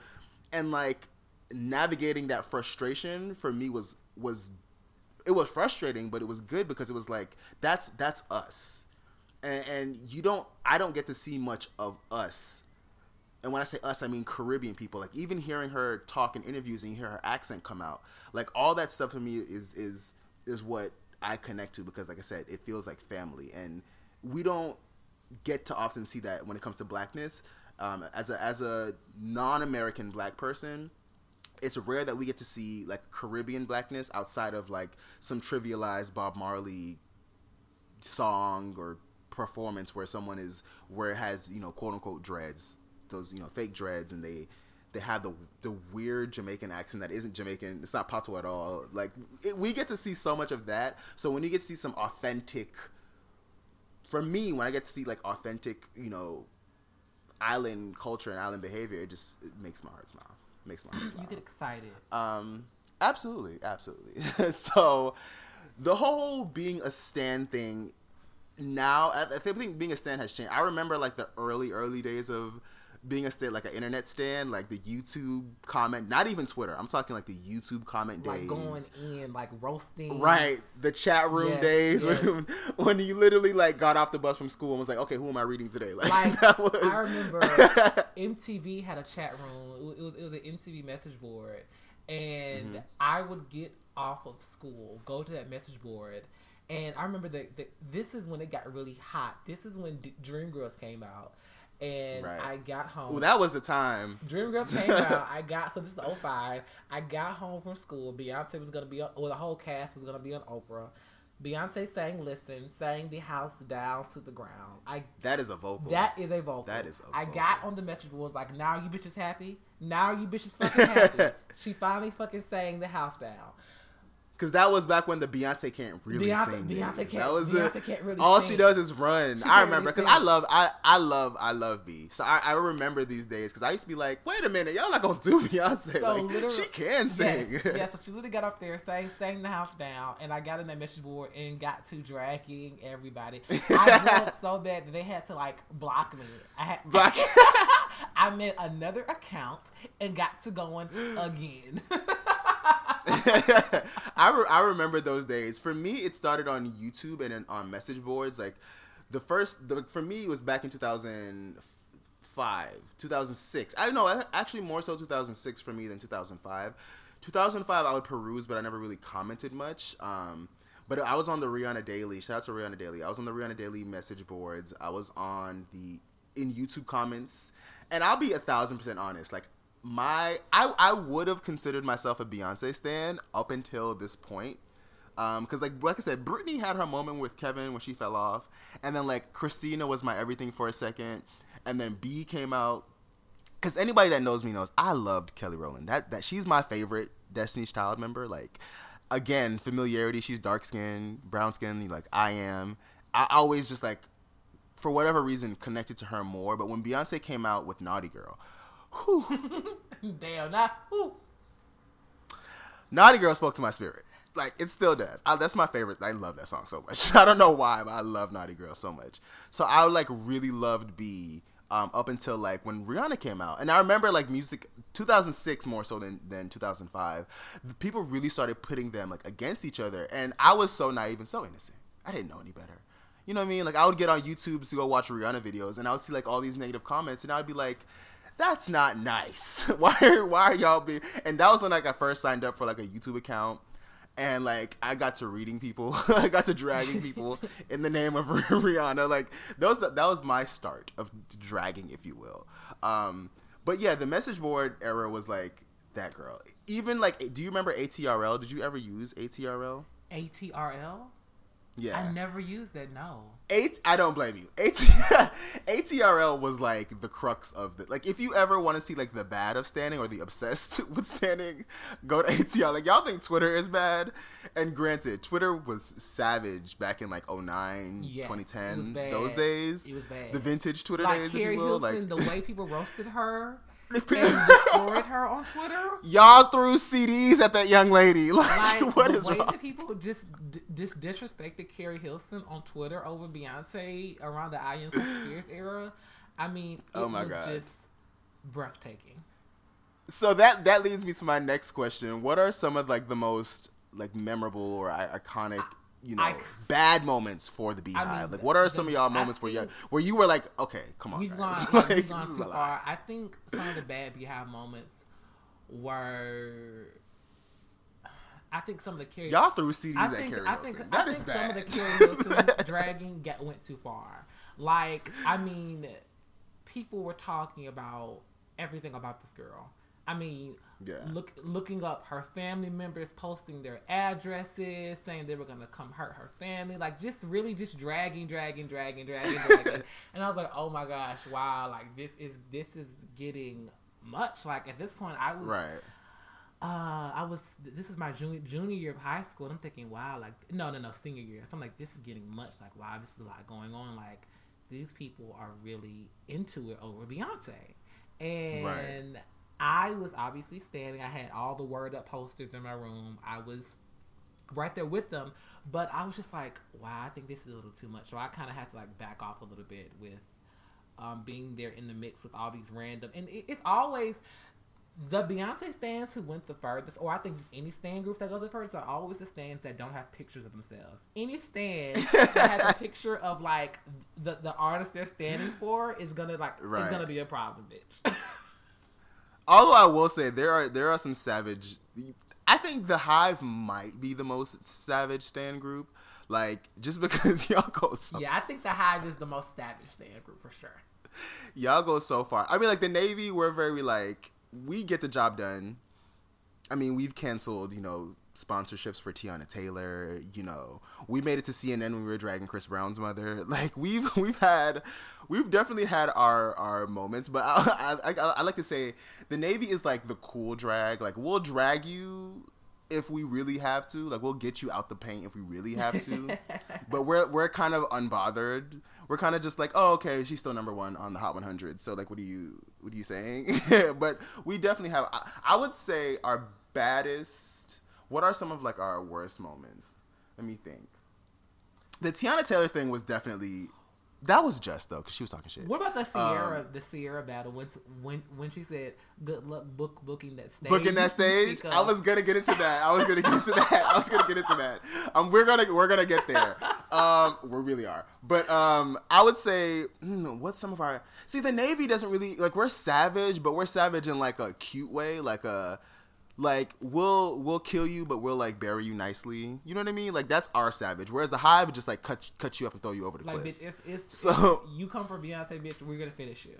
And, like, navigating that frustration for me was, was it was frustrating, but it was good because it was like, that's that's us. And, and you don't, I don't get to see much of us. And when I say us, I mean Caribbean people. Like, even hearing her talk in interviews and you hear her accent come out, like, all that stuff for me is is is what I connect to because, like I said, it feels like family. And we don't get to often see that when it comes to blackness. Um, as a as a non-American black person, it's rare that we get to see, like, Caribbean blackness outside of, like, some trivialized Bob Marley song or performance where someone is, where it has, you know, quote-unquote dreads. Those, you know, fake dreads, and they they have the the weird Jamaican accent that isn't Jamaican. It's not patois at all. Like, it, we get to see so much of that. So when you get to see some authentic, for me, when I get to see, like, authentic, you know, island culture and island behavior, it just it makes my heart smile. It makes my heart smile. You get excited. Um, absolutely, absolutely. So the whole being a stan thing now, I think being a stan has changed. I remember, like, the early early days of being a stan, like an internet stan, like the YouTube comment, not even Twitter. I'm talking like the YouTube comment days. Like going in, like roasting. Right. The chat room yes, days yes. When, when you literally, like, got off the bus from school and was like, okay, who am I reading today? Like, like that was... I remember M T V had a chat room. It was, it was an M T V message board. And mm-hmm. I would get off of school, go to that message board. And I remember that this is when it got really hot. This is when D- Dreamgirls came out. And right. I got home. Ooh, that was the time. Dreamgirls came out. I got, so this is oh five. I got home from school. Beyonce was going to be on, or the whole cast was going to be on Oprah. Beyonce sang Listen, sang The House Down to the Ground. I That is a vocal. That is a vocal. That is a vocal. I got on the message board, was like, now you bitches happy? Now you bitches fucking happy? She finally fucking sang The House Down. Because that was back when the Beyonce can't really Beyonce, sing. Beyonce can't, that was Beyonce the, can't really all sing. All she does is run. I remember. Because really I love, I, I love, I love B. So I, I remember these days. Because I used to be like, wait a minute. Y'all not going to do Beyonce. So like, she can sing. Yes, yeah, so she literally got up there, sang, sang The House Down. And I got in that message board and got to dragging everybody. I drunk so bad that they had to, like, block me. I had, block I made another account and got to going again. I, re- I remember those days. For me, it started on YouTube and in, on message boards. Like, the first, the, for me, it was back in two thousand five, two thousand six. I don't know, actually more so two thousand six for me than two thousand five. two thousand five, I would peruse, but I never really commented much. Um, but I was on the Rihanna Daily. Shout out to Rihanna Daily. I was on the Rihanna Daily message boards. I was on the, in YouTube comments. And I'll be a thousand percent honest. Like, My, I, I would have considered myself a Beyonce stan up until this point, um, because like like I said, Britney had her moment with Kevin when she fell off, and then like Christina was my everything for a second, and then B came out. Because anybody that knows me knows I loved Kelly Rowland. That that she's my favorite Destiny's Child member. Like, again, familiarity. She's dark skinned, brown skinned, like I am. I always just like, for whatever reason, connected to her more. But when Beyonce came out with Naughty Girl. Damn, nah, Naughty Girl spoke to my spirit. Like, it still does. I, that's my favorite. I love that song so much. I don't know why, but I love Naughty Girl so much. So I, like, really loved B um, up until, like, when Rihanna came out. And I remember, like, music, two thousand six more so than, than two thousand five, people really started putting them, like, against each other. And I was so naive and so innocent. I didn't know any better. You know what I mean? Like, I would get on YouTube to go watch Rihanna videos, and I would see, like, all these negative comments, and I would be like, that's not nice. Why are, why are y'all being... And that was when like, I first signed up for like a YouTube account. And like I got to reading people. I got to dragging people in the name of Rihanna. Like those, that was my start of dragging, if you will. Um, but yeah, the message board era was like... That girl. Even like, do you remember A T R L? Did you ever use A T R L? A T R L? Yeah. I never used that, no. Eight, I don't blame you. At, A T R L was like the crux of the, like if you ever want to see like the bad of standing or the obsessed with standing, go to A T R L. Like y'all think Twitter is bad? And granted, Twitter was savage back in like oh nine, yes, twenty ten, those days. It was bad. The vintage Twitter like days, Keri if you will. Hilson, like the way people roasted her. And destroyed her on Twitter. Y'all threw C Ds at that young lady. Like, like what is wrong? The way that people just d- dis- disrespected Keri Hilson on Twitter over Beyonce around the Ian Spears era. I mean, it oh my was God. just breathtaking. So that that leads me to my next question: what are some of like the most like memorable or I- iconic? I- You know, I, bad moments for the Beehive. I mean, like, what are the, some of y'all moments where you where you were like, okay, come on, we've gone, guys. Like, we've gone too far. I think some of the bad Beehive moments were. I think some of the Keri. Y'all threw C Ds I think, at Keri Hilson. I think, that I is think bad. Some of the Keri Hilson dragging got, went too far. Like, I mean, people were talking about everything about this girl. I mean, yeah. look, looking up her family members, posting their addresses, saying they were going to come hurt her family. Like, just really just dragging, dragging, dragging, dragging, dragging. And I was like, oh, my gosh, wow. Like, this is this is getting much. Like, at this point, I was... Right. Uh, I was... This is my junior, junior year of high school. And I'm thinking, wow, like... No, no, no, senior year. So I'm like, this is getting much. Like, wow, this is a lot going on. Like, these people are really into it over Beyonce. And... Right. I was obviously standing. I had all the Word Up posters in my room. I was right there with them. But I was just like, wow, I think this is a little too much. So I kind of had to like back off a little bit with um, being there in the mix with all these random. And it, it's always the Beyonce stands who went the furthest, or I think just any stand group that goes the furthest are always the stands that don't have pictures of themselves. Any stand that has a picture of like the, the artist they're standing for is going to like, right. it's going to be a problem, bitch. Although I will say there are there are some savage. I think the Hive might be the most savage stan group, like just because y'all go. So yeah, I think the Hive is the most savage stan group for sure. Y'all go so far. I mean, like the Navy, we're very like we get the job done. I mean, we've canceled, you know, sponsorships for Tiana Taylor. You know, we made it to C N N when we were dragging Chris Brown's mother. Like we've we've had. We've definitely had our, our moments, but I, I, I, I like to say the Navy is like the cool drag. Like, we'll drag you if we really have to. Like, we'll get you out the paint if we really have to. But we're we're kind of unbothered. We're kind of just like, oh, okay, she's still number one on the Hot one hundred. So, like, what are you what are you saying? But we definitely have. I, I would say our baddest. What are some of like our worst moments? Let me think. The Tiana Taylor thing was definitely. That was just though, because she was talking shit. What about the Sierra, um, the Sierra battle? When, when, when she said, "Good luck book booking that stage." Booking that stage. I was gonna get into that. I was gonna get into that. I was gonna get into that. Um, we're gonna we're gonna get there. Um, we really are. But um, I would say, hmm, what's some of our? See, the Navy doesn't really like we're savage, but we're savage in like a cute way, like a. Like, we'll we'll kill you, but we'll, like, bury you nicely. You know what I mean? Like, that's our savage. Whereas the Hive would just, like, cut cut you up and throw you over the like, cliff. Like, bitch, it's, it's, so, it's... You come for Beyonce, bitch, we're going to finish you.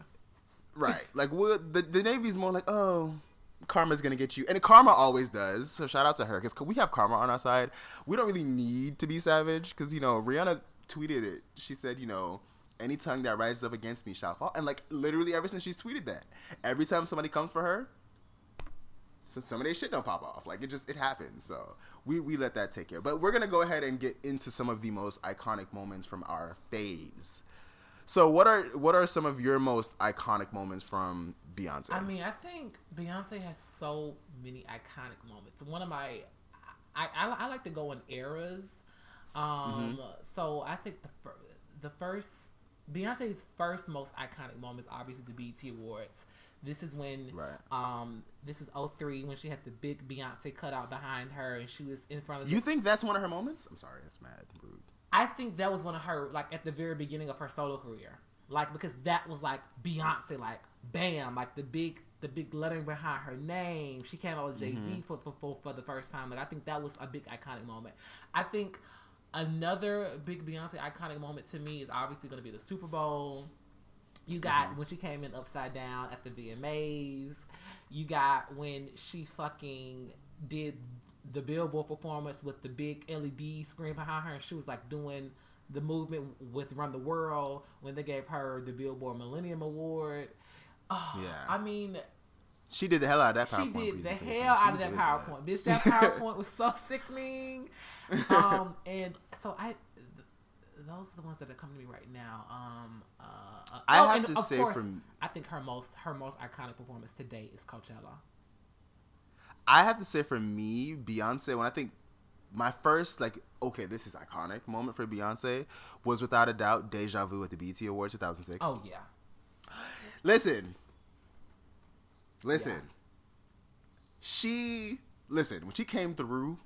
Right. Like, we'll, the, the Navy's more like, oh, karma's going to get you. And karma always does. So, shout out to her. Because we have karma on our side. We don't really need to be savage. Because, you know, Rihanna tweeted it. She said, you know... Any tongue that rises up against me shall fall. And, like, literally ever since she's tweeted that. Every time somebody comes for her... So some of their shit don't pop off. Like, it just, it happens. So we, we let that take care. But we're going to go ahead and get into some of the most iconic moments from our faves. So what are what are some of your most iconic moments from Beyonce? I mean, I think Beyonce has so many iconic moments. One of my, I, I, I like to go in eras. Um, mm-hmm. So I think the, fir- the first, Beyonce's first most iconic moment is obviously the B E T Awards. This is when, right. um, this is oh three when she had the big Beyonce cutout behind her and she was in front of the... You think that's one of her moments? I'm sorry, that's mad rude. I think that was one of her, like, at the very beginning of her solo career. Like, because that was, like, Beyonce, like, bam, like, the big the big lettering behind her name. She came out with Jay-Z mm-hmm. for, for, for the first time. Like, I think that was a big iconic moment. I think another big Beyonce iconic moment to me is obviously going to be the Super Bowl. You got mm-hmm. when she came in upside down at the V M As. You got when she fucking did the Billboard performance with the big L E D screen behind her, and she was like doing the movement with Run the World when they gave her the Billboard Millennium Award. Oh, yeah. I mean, she did the hell out of that PowerPoint. She did the hell out of that PowerPoint. That. Bitch, that PowerPoint was so sickening. Um, and so I, th- those are the ones that are coming to me right now. Um, uh, I oh, have to say, course, from I think her most her most iconic performance to date is Coachella. I have to say, for me, Beyonce. When I think my first like, okay, this is iconic moment for Beyonce was without a doubt Deja Vu at the B E T Awards two thousand six. Oh yeah. Listen. Listen, yeah. she, listen, when she came through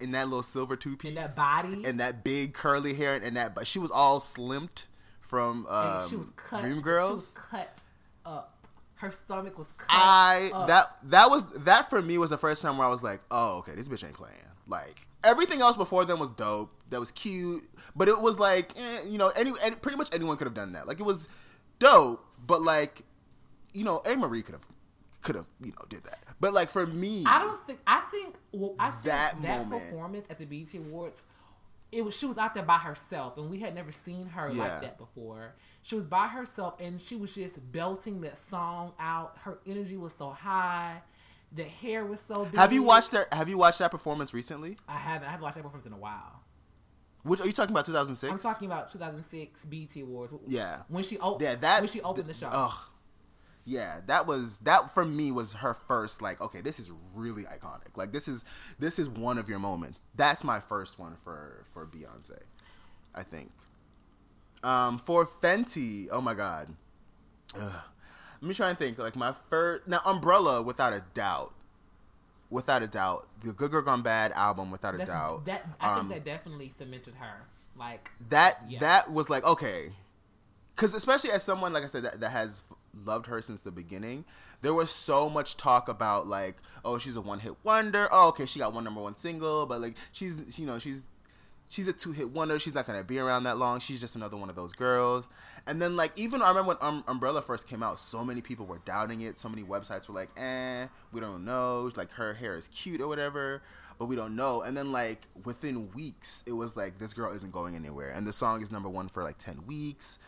in that little silver two-piece. And that body. And that big curly hair and that, but she was all slimped from um, she was cut, Dreamgirls. She was cut up. Her stomach was cut I, up. That, that was, that for me was the first time where I was like, oh, okay, this bitch ain't playing. Like, everything else before them was dope. That was cute. But it was like, eh, you know, any, any pretty much anyone could have done that. Like, it was dope, but like, you know, A. Marie could have. Could have, you know, did that. But, like, for me... I don't think... I think... Well, I think that, that performance at the B E T Awards, it was, she was out there by herself, and we had never seen her yeah. like that before. She was by herself, and she was just belting that song out. Her energy was so high. The hair was so big. Have you watched her, Have you watched that performance recently? I haven't. I haven't watched that performance in a while. Which, are you talking about two thousand six? I'm talking about two thousand six B E T Awards. Yeah. When she, op- yeah, that, when she opened the, the show. Ugh. Yeah, that was, that for me was her first, like, okay, this is really iconic. Like, this is, this is one of your moments. That's my first one for, for Beyonce, I think. Um, for Fenty, oh my God. Ugh. Let me try and think, like, my first, now, Umbrella, without a doubt. Without a doubt. The Good Girl Gone Bad album, without a That's, doubt. That I um, think that definitely cemented her. Like, that, yeah. that was like, okay. Because especially as someone, like I said, that, that has... loved her since the beginning. There was so much talk about like, oh, she's a one-hit wonder. Oh, okay, she got one number one single, but like, she's, you know, she's she's a two-hit wonder. She's not gonna be around that long. She's just another one of those girls. And then like, even I remember when um, Umbrella first came out, so many people were doubting it. So many websites were like, eh, we don't know. Like, her hair is cute or whatever, but we don't know. And then like within weeks, it was like, this girl isn't going anywhere, and the song is number one for like ten weeks.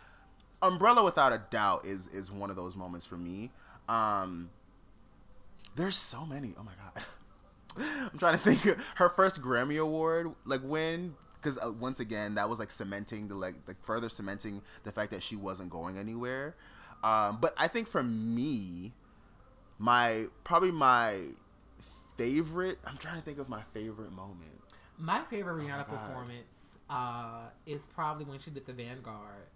Umbrella, without a doubt, is is one of those moments for me. Um, there's so many. Oh, my God. I'm trying to think. Her first Grammy Award, like, when? Because, uh, once again, that was, like, cementing, the like, like, further cementing the fact that she wasn't going anywhere. Um, but I think for me, my, probably my favorite, I'm trying to think of my favorite moment. My favorite Rihanna oh my performance uh, is probably when she did the Vanguard.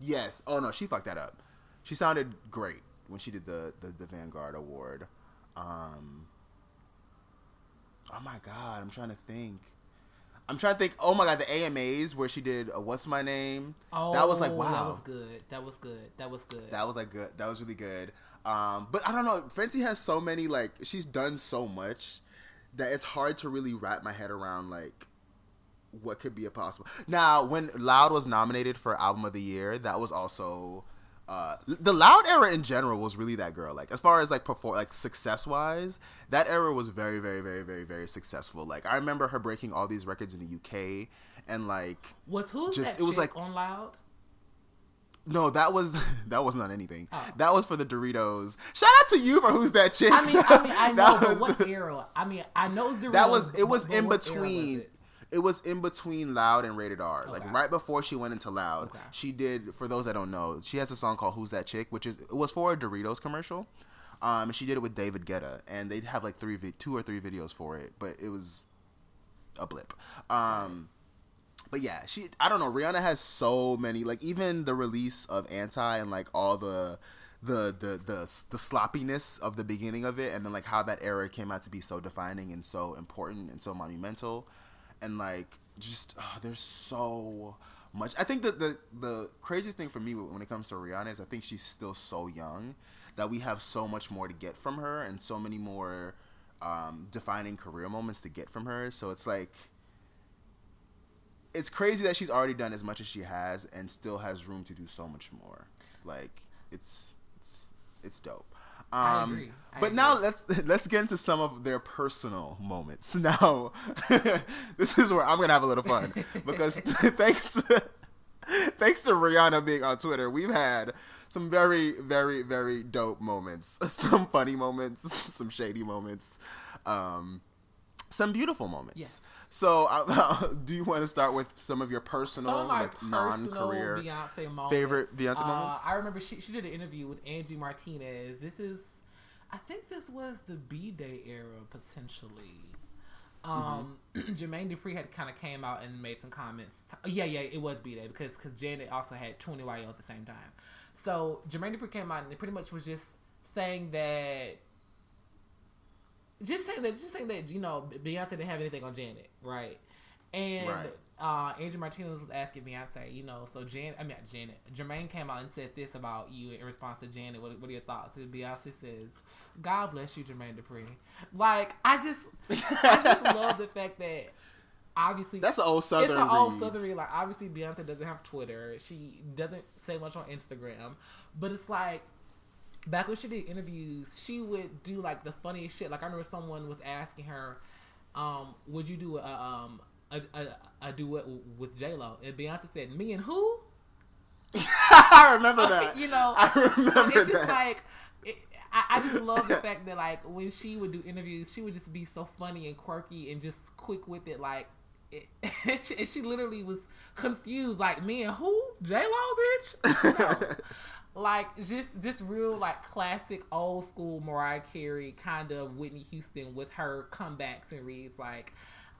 Yes. Oh, no, she fucked that up. She sounded great when she did the, the, the Vanguard Award. Um, oh, my God. I'm trying to think. I'm trying to think. Oh, my God. The A M As where she did uh, What's My Name. Oh, that was like, wow. That was good. That was good. That was good. That was like good. That was really good. Um, but I don't know. Fenty has so many, like, she's done so much that it's hard to really wrap my head around, like, what could be a possible. Now, when Loud was nominated for Album of the Year, that was also uh, the Loud era in general was really that girl. Like, as far as like perform like success wise, that era was very, very, very, very, very successful. Like, I remember her breaking all these records in the U K, and like, was who just that it was like on Loud. No, that was that wasn't on anything. Oh. That was for the Doritos. Shout out to you for Who's That Chick. I mean, I mean, I know, but what the, era? I mean, I know Doritos. That was it was in between. It was in between Loud and Rated R. Okay. Like, right before she went into Loud, okay. She did, for those that don't know, she has a song called Who's That Chick, which is it was for a Doritos commercial. Um, she did it with David Guetta, and they'd have, like, three, two or three videos for it, but it was a blip. Um, but, yeah, she, I don't know, Rihanna has so many, like, even the release of Anti and, like, all the... The, the the the sloppiness of the beginning of it, and then, like, how that era came out to be so defining and so important and so monumental. And, like, just, oh, there's so much. I think that the, the craziest thing for me when it comes to Rihanna is I think she's still so young that we have so much more to get from her and so many more um, defining career moments to get from her. So it's, like, it's crazy that she's already done as much as she has and still has room to do so much more. Like, it's it's, it's dope. I um, agree. I but agree. Now let's let's get into some of their personal moments. Now, this is where I'm gonna have a little fun because thanks to, thanks to Rihanna being on Twitter, we've had some very, very, very dope moments, some funny moments, some shady moments, um, some beautiful moments. Yes. So, uh, do you want to start with some of your personal, some of my like, non-career Beyonce moments. favorite Beyonce uh, moments? I remember she she did an interview with Angie Martinez. This is, I think this was the B-Day era, potentially. Um, mm-hmm. Jermaine Dupri had kind of came out and made some comments. Yeah, yeah, it was B-Day because because Janet also had twenty Y O at the same time. So, Jermaine Dupri came out and it pretty much was just saying that Just saying that, just saying that, you know, Beyonce didn't have anything on Janet, right? And right. Uh, Angie Martinez was asking Beyonce, you know, so Jan, I mean not Janet, Jermaine came out and said this about you in response to Janet. What, what are your thoughts? And Beyonce says, "God bless you, Jermaine Dupri." Like, I just, I just love the fact that obviously that's an old Southern. It's an old Southern. Like, obviously Beyonce doesn't have Twitter. She doesn't say much on Instagram, but it's like, back when she did interviews, she would do, like, the funniest shit. Like, I remember someone was asking her, um, would you do a, um, a, a, a duet with J-Lo? And Beyonce said, "Me and who?" I remember that. You know? I remember that. It's just that. like, it, I, I just love the fact that, like, when she would do interviews, she would just be so funny and quirky and just quick with it, like, and she literally was confused, like, "Me and who? J-Lo, bitch?" No. Like, just just real, like, classic old school Mariah Carey, kind of Whitney Houston with her comebacks and reads. Like,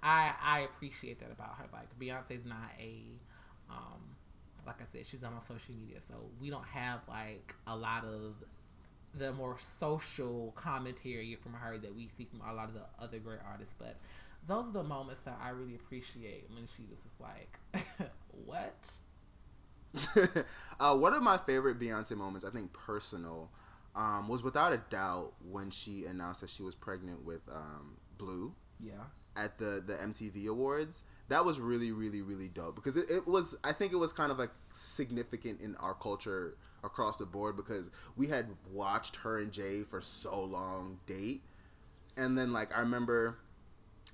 I I appreciate that about her. Like, Beyonce's not a, um, like I said, she's not on social media, so we don't have, like, a lot of the more social commentary from her that we see from a lot of the other great artists. But those are the moments that I really appreciate when she was just like, what? uh, one of my favorite Beyonce moments, I think personal, um, was without a doubt when she announced that she was pregnant with um, Blue. Yeah. At the, the M T V Awards. That was really, really, really dope because it, it was, I think it was kind of like significant in our culture across the board because we had watched her and Jay for so long date. And then, like, I remember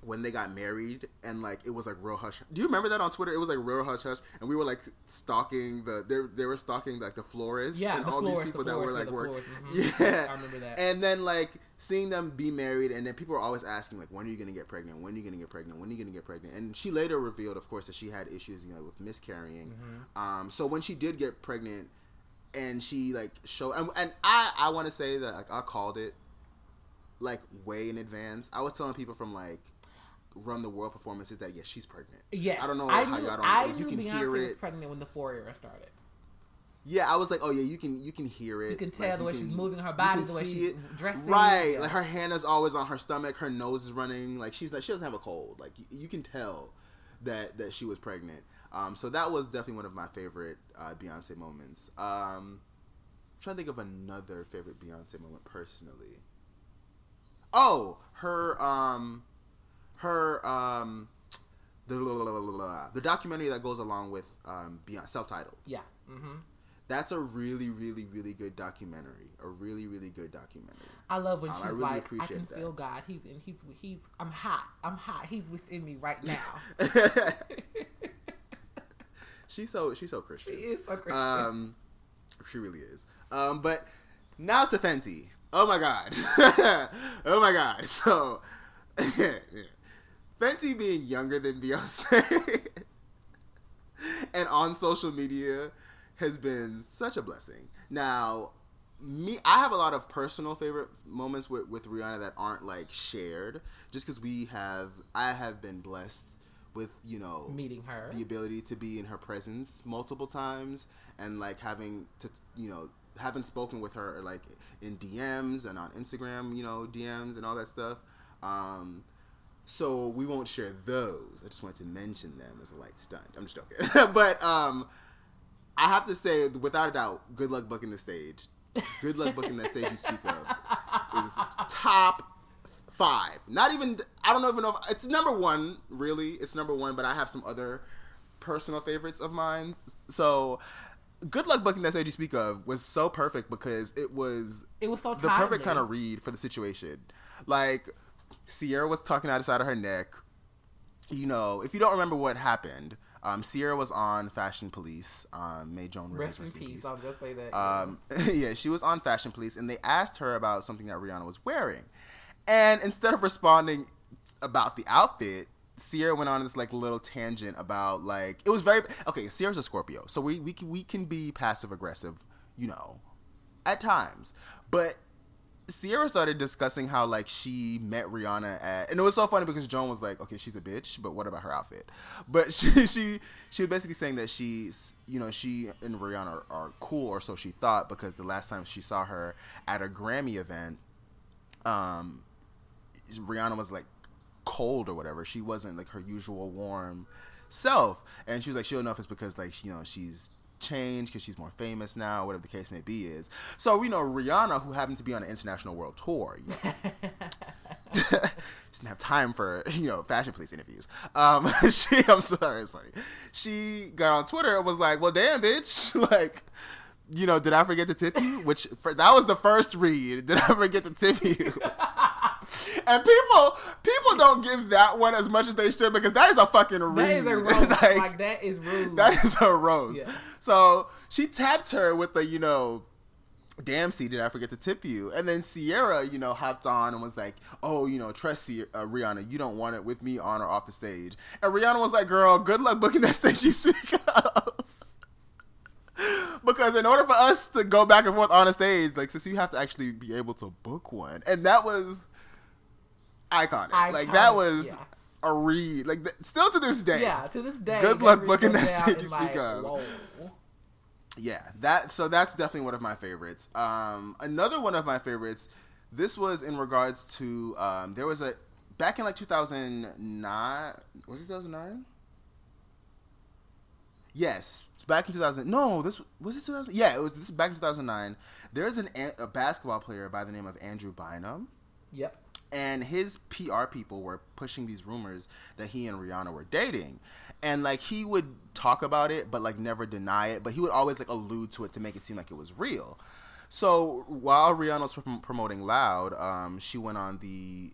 when they got married and, like, it was like real hush. Do you remember that on Twitter? It was like real hush hush, and we were like stalking the they they were stalking like the florist yeah, and the all florist, these people the that were like were mm-hmm. yeah. I remember that. And then, like, seeing them be married, and then people were always asking, like, when are you gonna get pregnant? When are you gonna get pregnant? When are you gonna get pregnant? And she later revealed, of course, that she had issues, you know, with miscarrying. Mm-hmm. Um, so when she did get pregnant, and she like showed, and, and I I want to say that, like, I called it like way in advance. I was telling people from, like, Run the World performances that, yeah, she's pregnant. Yes. I don't know I how knew, y'all don't I you knew can Beyonce hear it. Was pregnant when the four era started. Yeah, I was like, oh yeah, you can you can hear it. You can tell, like, the way can, she's moving her body, the way she's it. dressing. Right. Like, her hand is always on her stomach, her nose is running, like, she's like, she doesn't have a cold. Like, you, you can tell that that she was pregnant. Um so that was definitely one of my favorite uh, Beyonce moments. Um I'm trying to think of another favorite Beyonce moment personally. Oh, her um Her, um, the, the documentary that goes along with um, Beyonce, self-titled. Yeah. Mm-hmm. That's a really, really, really good documentary. A really, really good documentary. I love when um, she's I really like, I can that. feel God. He's in, he's, he's, I'm hot. I'm hot. He's within me right now. she's so, she's so Christian. She is so Christian. Um, she really is. Um, but now to Fenty. Oh my God. oh my God. So, yeah. Fenty being younger than Beyonce and on social media has been such a blessing. Now, me, I have a lot of personal favorite moments with, with Rihanna that aren't, like, shared, just because we have, I have been blessed with, you know, meeting her, the ability to be in her presence multiple times, and, like, having to, you know, having spoken with her, like, in D Ms and on Instagram, you know, D Ms and all that stuff. Um, So we won't share those. I just wanted to mention them as a light stunt. I'm just joking. but um, I have to say, without a doubt, good luck booking the stage. Good luck booking that stage you speak of is top five. Not even, I don't even know if, it's number one, really. It's number one, but I have some other personal favorites of mine. So Good Luck Bucking That Stage You Speak Of was so perfect because it was it was so the timely. Perfect kind of read for the situation. Like, Sierra was talking outside of her neck. You know, if you don't remember what happened, um, Sierra was on Fashion Police. Um, May Joan rest in peace. peace. I was gonna say that. Um, yeah, she was on Fashion Police, and they asked her about something that Rihanna was wearing, and instead of responding about the outfit, Sierra went on this like little tangent about like it was very okay. Sierra's a Scorpio, so we we can, we can be passive aggressive, you know, at times, but. Sierra started discussing how, like, she met Rihanna at... And it was so funny because Joan was like, okay, she's a bitch, but what about her outfit? But she she, she was basically saying that she, you know, she and Rihanna are, are cool, or so she thought, because the last time she saw her at a Grammy event, um, Rihanna was, like, cold or whatever. She wasn't, like, her usual warm self. And she was like, she don't know if it's because, like, you know, she's... change because she's more famous now, whatever the case may be is. So we know Rihanna, who happened to be on an international world tour, you know, she didn't have time for, you know, Fashion Police interviews. Um, she, I'm sorry, it's funny. She got on Twitter and was like, well, damn, bitch. Like, you know, did I forget to tip you? Which, for, that was the first read. Did I forget to tip you? And people people don't give that one as much as they should, because that is a fucking read. That is a roast. like, like, that is rude. That is a roast. Yeah. So she tapped her with the, you know, damn, C, did I forget to tip you? And then Sierra, you know, hopped on and was like, oh, you know, trust C- uh, Rihanna. You don't want it with me on or off the stage. And Rihanna was like, girl, good luck booking that stage you speak of. Because in order for us to go back and forth on a stage, like, sis, you have to actually be able to book one. And that was... Iconic. Iconic, like that was yeah. a read. Like th- still to this day, yeah, to this day. Good luck booking that stage you speak of. Whoa. Yeah, that. So that's definitely one of my favorites. Um, another one of my favorites. This was in regards to um, there was a back in like two thousand nine. Was it two thousand nine? Yes, back in two thousand. No, this was it two thousand. Yeah, it was this back in two thousand nine. There's an a basketball player by the name of Andrew Bynum. Yep. And his P R people were pushing these rumors that he and Rihanna were dating. And, like, he would talk about it, but, like, never deny it. But he would always, like, allude to it to make it seem like it was real. So while Rihanna was prom- promoting Loud, um, she went on the...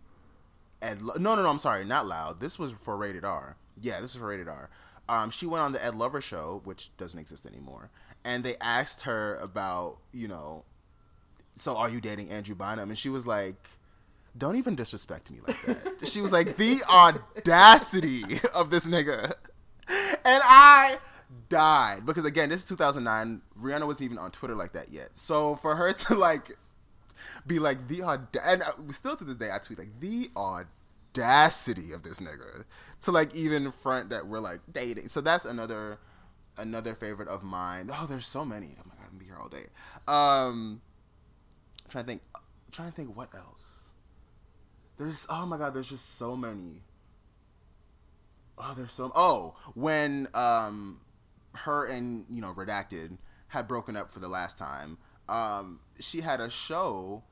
Ed Lo- no, no, no, I'm sorry, not Loud. This was for Rated R. Yeah, this was for Rated R. Um, she went on the Ed Lover show, which doesn't exist anymore. And they asked her about, you know, so are you dating Andrew Bynum? And she was like... Don't even disrespect me like that. She was like, the audacity of this nigga. And I died. Because, again, this is two thousand nine. Rihanna wasn't even on Twitter like that yet. So for her to, like, be like, the audacity. And still to this day, I tweet, like, the audacity of this nigga. To, like, even front that we're, like, dating. So that's another another favorite of mine. Oh, there's so many. Oh, my God. I'm going to be here all day. Um, I'm trying to think. I'm trying to think what else. There's, oh my God, there's just so many. Oh, there's so, oh, when um, her and, you know, Redacted had broken up for the last time, um, she had a show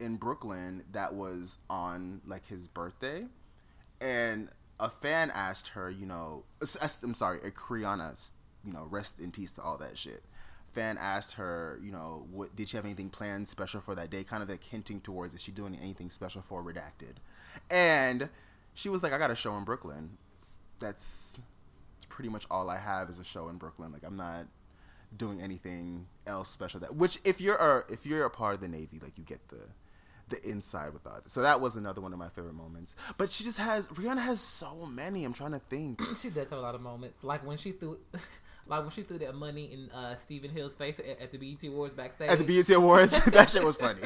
in Brooklyn that was on, like, his birthday. And a fan asked her, you know, I'm sorry, a Kriana, you know, rest in peace to all that shit. Fan asked her, you know, what did she have anything planned special for that day? Kind of like hinting towards, is she doing anything special for Redacted? And she was like, I got a show in Brooklyn. That's, that's pretty much all I have is a show in Brooklyn. Like, I'm not doing anything else special. That which if you're a, if you're a part of the Navy, like, you get the the inside with that. So that was another one of my favorite moments. But she just has Rihanna has so many. I'm trying to think. She does have a lot of moments. Like when she threw. Like, when she threw that money in uh, Stephen Hill's face at, at the B E T Awards backstage. At the B E T Awards? That shit was funny.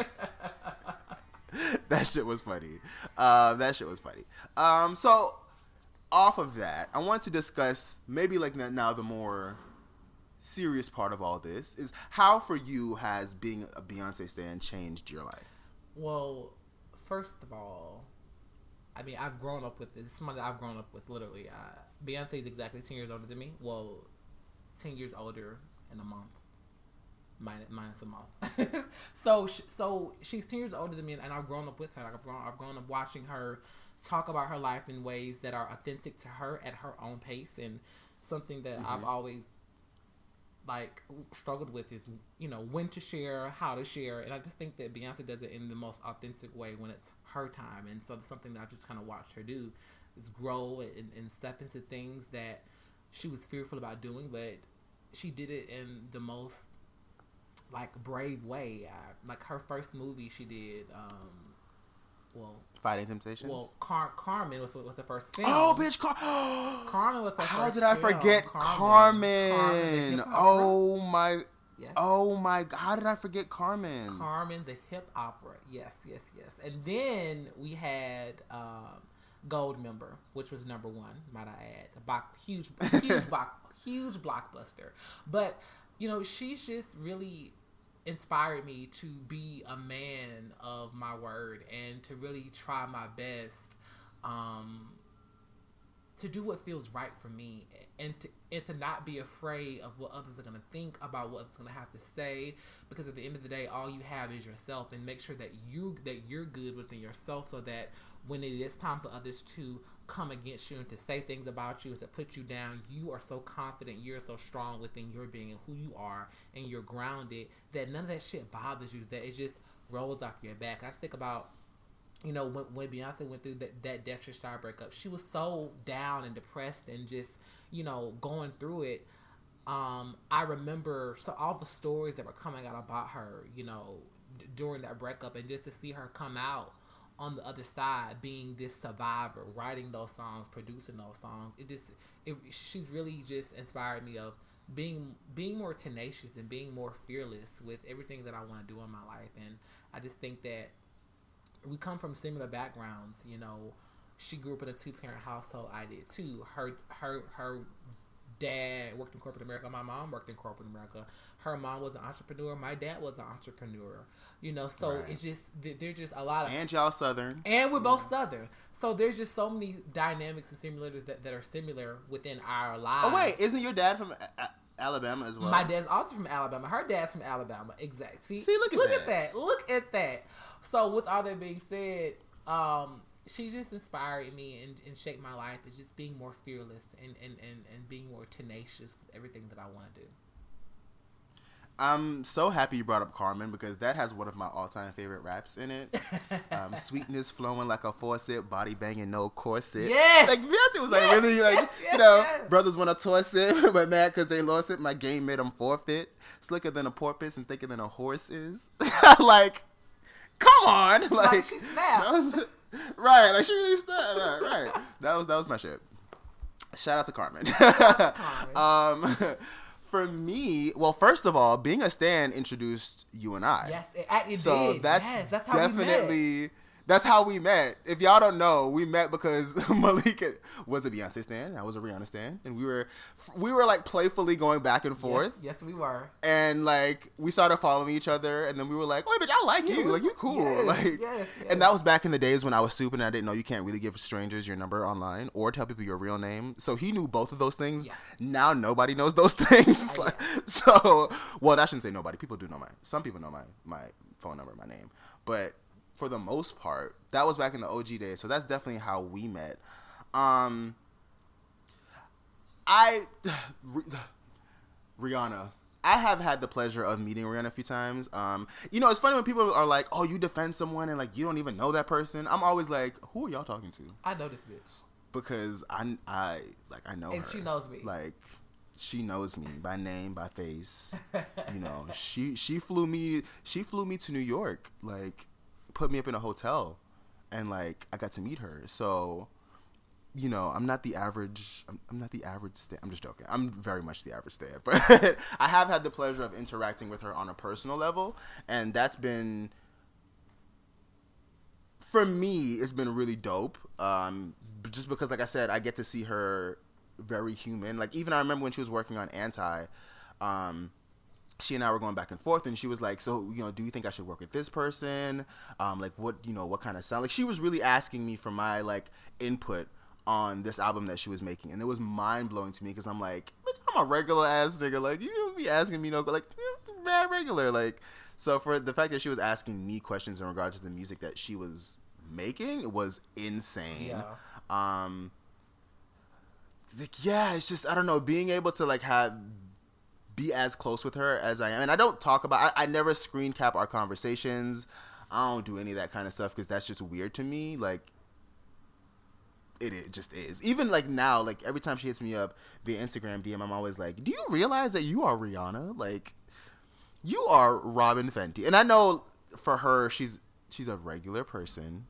That shit was funny. Uh, that shit was funny. Um, so, off of that, I want to discuss maybe, like, now the more serious part of all this is how, for you, has being a Beyonce stan changed your life? Well, first of all, I mean, I've grown up with this. It's somebody I've grown up with, literally. Uh, Beyonce is exactly ten years older than me. Well... ten years older in a month, minus, minus a month. so, she, so she's ten years older than me, and, and I've grown up with her. Like I've grown, I've grown up watching her talk about her life in ways that are authentic to her at her own pace, and something that mm-hmm. I've always like struggled with is, you know, when to share, how to share. And I just think that Beyonce does it in the most authentic way when it's her time. And so that's something that I've just kind of watched her do, is grow and, and step into things that she was fearful about doing, but she did it in the most like brave way. I, like her first movie she did, um, well, Fighting Temptations. Well, Car- Carmen was was the first film. Oh, bitch, Car- Carmen was. Her How first did I film. forget Carmen? Carmen. Carmen oh my, yes. oh my. How did I forget Carmen? Carmen, the hip opera. Yes, yes, yes. And then we had um, Goldmember, which was number one, might I add. A bo- huge, huge, bo- huge blockbuster. But you know, she's just really inspired me to be a man of my word and to really try my best um, to do what feels right for me, and to, and to not be afraid of what others are going to think about what it's going to have to say, because at the end of the day, all you have is yourself, and make sure that you that you're good within yourself, so that when it is time for others to come against you and to say things about you and to put you down, you are so confident, you're so strong within your being and who you are, and you're grounded, that none of that shit bothers you, that it just rolls off your back. I just think about, you know, when, when Beyonce went through that, that Destiny's Child breakup, she was so down and depressed and just, you know, going through it. Um, I remember so all the stories that were coming out about her, you know, d- during that breakup, and just to see her come out on the other side, being this survivor, writing those songs, producing those songs, it just, it, she's really just inspired me of being being more tenacious and being more fearless with everything that I want to do in my life. And I just think that we come from similar backgrounds. You know, she grew up in a two-parent household. I did too. Her her her dad worked in corporate America. My mom worked in corporate America. Her mom was an entrepreneur. My dad was an entrepreneur. You know, so right. It's just, there's just a lot of... And y'all Southern. And we're both yeah. Southern. So there's just so many dynamics and simulators that, that are similar within our lives. Oh, wait. Isn't your dad from A- Alabama as well? My dad's also from Alabama. Her dad's from Alabama. Exactly. See, See look at look that. Look at that. Look at that. So with all that being said, um, she just inspired me and, and shaped my life as just being more fearless and, and, and, and being more tenacious with everything that I want to do. I'm so happy you brought up Carmen, because that has one of my all-time favorite raps in it. Um, sweetness flowing like a faucet, body banging, no corset. Yes! Like, Beyonce was, yes! like, really, like, yes! Yes! You know, yes! Brothers want to toss it, but mad because they lost it. My game made them forfeit. Slicker than a porpoise and thicker than a horse is. Like, come on! Like, like she snapped. Right, like, she really snapped. Right, right. That was, that was my shit. Shout out to Carmen. Carmen. um... For me, well, first of all, being a stan introduced you and I. Yes, it, it so did. That's yes, that's how definitely we met. That's how we met. If y'all don't know, we met because Malik was a Beyonce stan, I was a Rihanna stan, and we were we were like playfully going back and forth. Yes, yes we were. And like we started following each other, and then we were like, "Oh, bitch, I like yes. you. Like you cool." Yes, like, yes, yes. And that was back in the days when I was stupid and I didn't know you can't really give strangers your number online or tell people your real name. So he knew both of those things. Yeah. Now nobody knows those things. I, like, yeah. So, well, I shouldn't say nobody. People do know my. Some people know my my phone number, my name, but. For the most part, that was back in the O G days. So that's definitely how we met. Um, I, Rihanna, I have had the pleasure of meeting Rihanna a few times. Um, you know, it's funny when people are like, "Oh, you defend someone," and like you don't even know that person. I'm always like, "Who are y'all talking to?" I know this bitch because I, I like I know and her, and she knows me. Like. She knows me by name, by face. You know, she she flew me she flew me to New York, like. Put me up in a hotel, and like I got to meet her. So, you know, I'm not the average. I'm, I'm not the average stan. I'm just joking. I'm very much the average stan, but I have had the pleasure of interacting with her on a personal level, and that's been for me. It's been really dope. Um, just because, like I said, I get to see her very human. Like even I remember when she was working on Anti. Um, She and I were going back and forth, and she was like, "So, you know, do you think I should work with this person? Um, like, what, you know, what kind of sound?" Like, she was really asking me for my like input on this album that she was making, and it was mind blowing to me because I'm like, I'm a regular ass nigga, like you don't be asking me no, like mad regular, like. So for the fact that she was asking me questions in regards to the music that she was making, it was insane. Yeah. Um, like, yeah, it's just I don't know, being able to like have. be as close with her as I am. And I don't talk about, I, I never screen cap our conversations. I don't do any of that kind of stuff because that's just weird to me. Like, it, it just is. Even, like, now, like, every time she hits me up via Instagram D M, I'm always like, do you realize that you are Rihanna? Like, you are Robin Fenty. And I know for her, she's she's a regular person.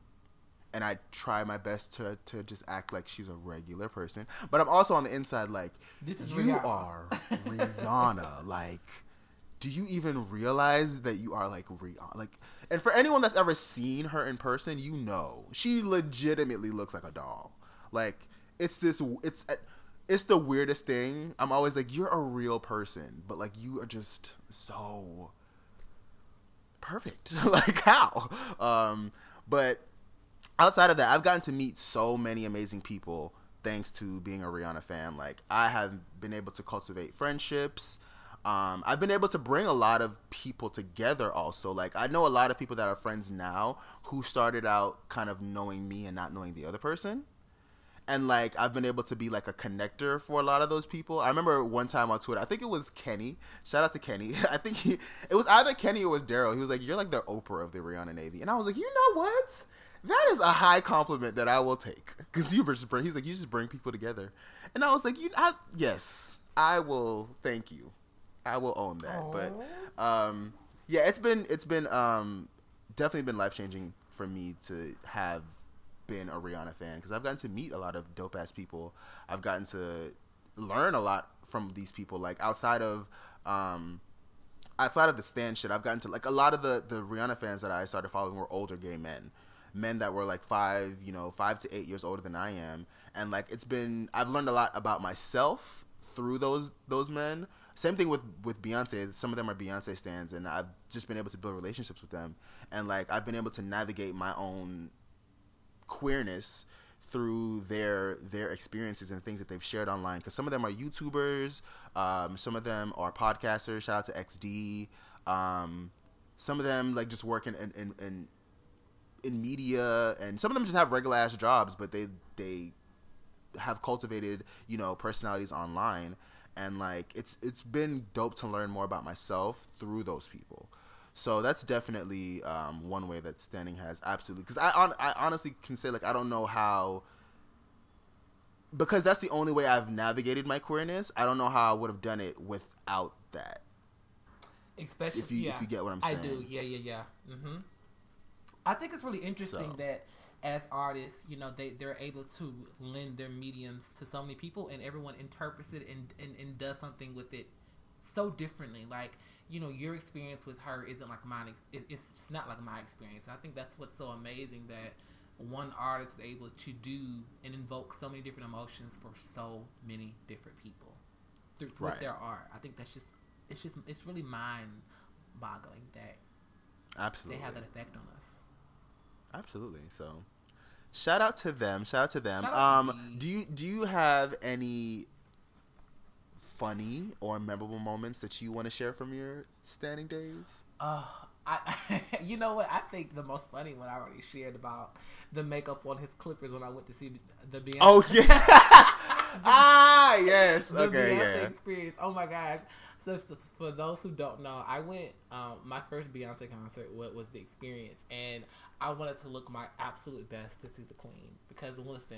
And I try my best to, to just act like she's a regular person. But I'm also on the inside like, this is you Rihanna. Are Rihanna. Like, do you even realize that you are, like, Rihanna? Like, and for anyone that's ever seen her in person, you know. She legitimately looks like a doll. Like, it's this, it's it's the weirdest thing. I'm always like, you're a real person. But, like, you are just so perfect. Like, how? Um, but... Outside of that, I've gotten to meet so many amazing people thanks to being a Rihanna fan. Like, I have been able to cultivate friendships. Um, I've been able to bring a lot of people together also. Like, I know a lot of people that are friends now who started out kind of knowing me and not knowing the other person. And, like, I've been able to be, like, a connector for a lot of those people. I remember one time on Twitter, I think it was Kenny. Shout out to Kenny. I think he, it was either Kenny or it was Daryl. He was like, you're like the Oprah of the Rihanna Navy. And I was like, you know what? That is a high compliment that I will take, because you just bring. He's like, you just bring people together, and I was like, you. I, yes, I will. Thank you. I will own that. Aww. But um, yeah, it's been it's been um, definitely been life changing for me to have been a Rihanna fan, because I've gotten to meet a lot of dope ass people. I've gotten to learn a lot from these people. Like outside of um, outside of the stan shit, I've gotten to like a lot of the the Rihanna fans that I started following were older gay men. men that were like five, you know, five to eight years older than I am. And like, it's been, I've learned a lot about myself through those, those men. Same thing with, with Beyonce. Some of them are Beyonce stans, and I've just been able to build relationships with them. And like, I've been able to navigate my own queerness through their, their experiences and things that they've shared online. Cause some of them are YouTubers. Um, some of them are podcasters. Shout out to X D. Um, some of them like just work in, in, in, in in media, and some of them just have regular ass jobs, but they they have cultivated, you know, personalities online. And like it's it's been dope to learn more about myself through those people. So that's definitely um one way that standing has absolutely, because I, on, I honestly can say like I don't know how, because that's the only way I've navigated my queerness. I don't know how I would have done it without that, especially if you, yeah, if you get what I'm saying. I do. yeah yeah yeah mm-hmm I think it's really interesting so. that as artists, you know, they, they're able to lend their mediums to so many people, and everyone interprets it and, and, and does something with it so differently. Like, you know, your experience with her isn't like mine. It, it's, it's not like my experience. And I think that's what's so amazing, that one artist is able to do and invoke so many different emotions for so many different people through right. with their art. I think that's just, it's just, it's really mind boggling that absolutely they have that effect on us. Absolutely. So, shout out to them. Shout out to them. Out um, to do you do you have any funny or memorable moments that you want to share from your standing days? Uh, I you know what? I think the most funny one I already shared about the makeup on his clippers when I went to see the, the Beyonce. Oh yeah. the, ah yes. The okay. Beyonce yeah. experience. Oh my gosh. So, so for those who don't know, I went. Um, my first Beyonce concert was, was the experience, and I wanted to look my absolute best to see the queen, because listen,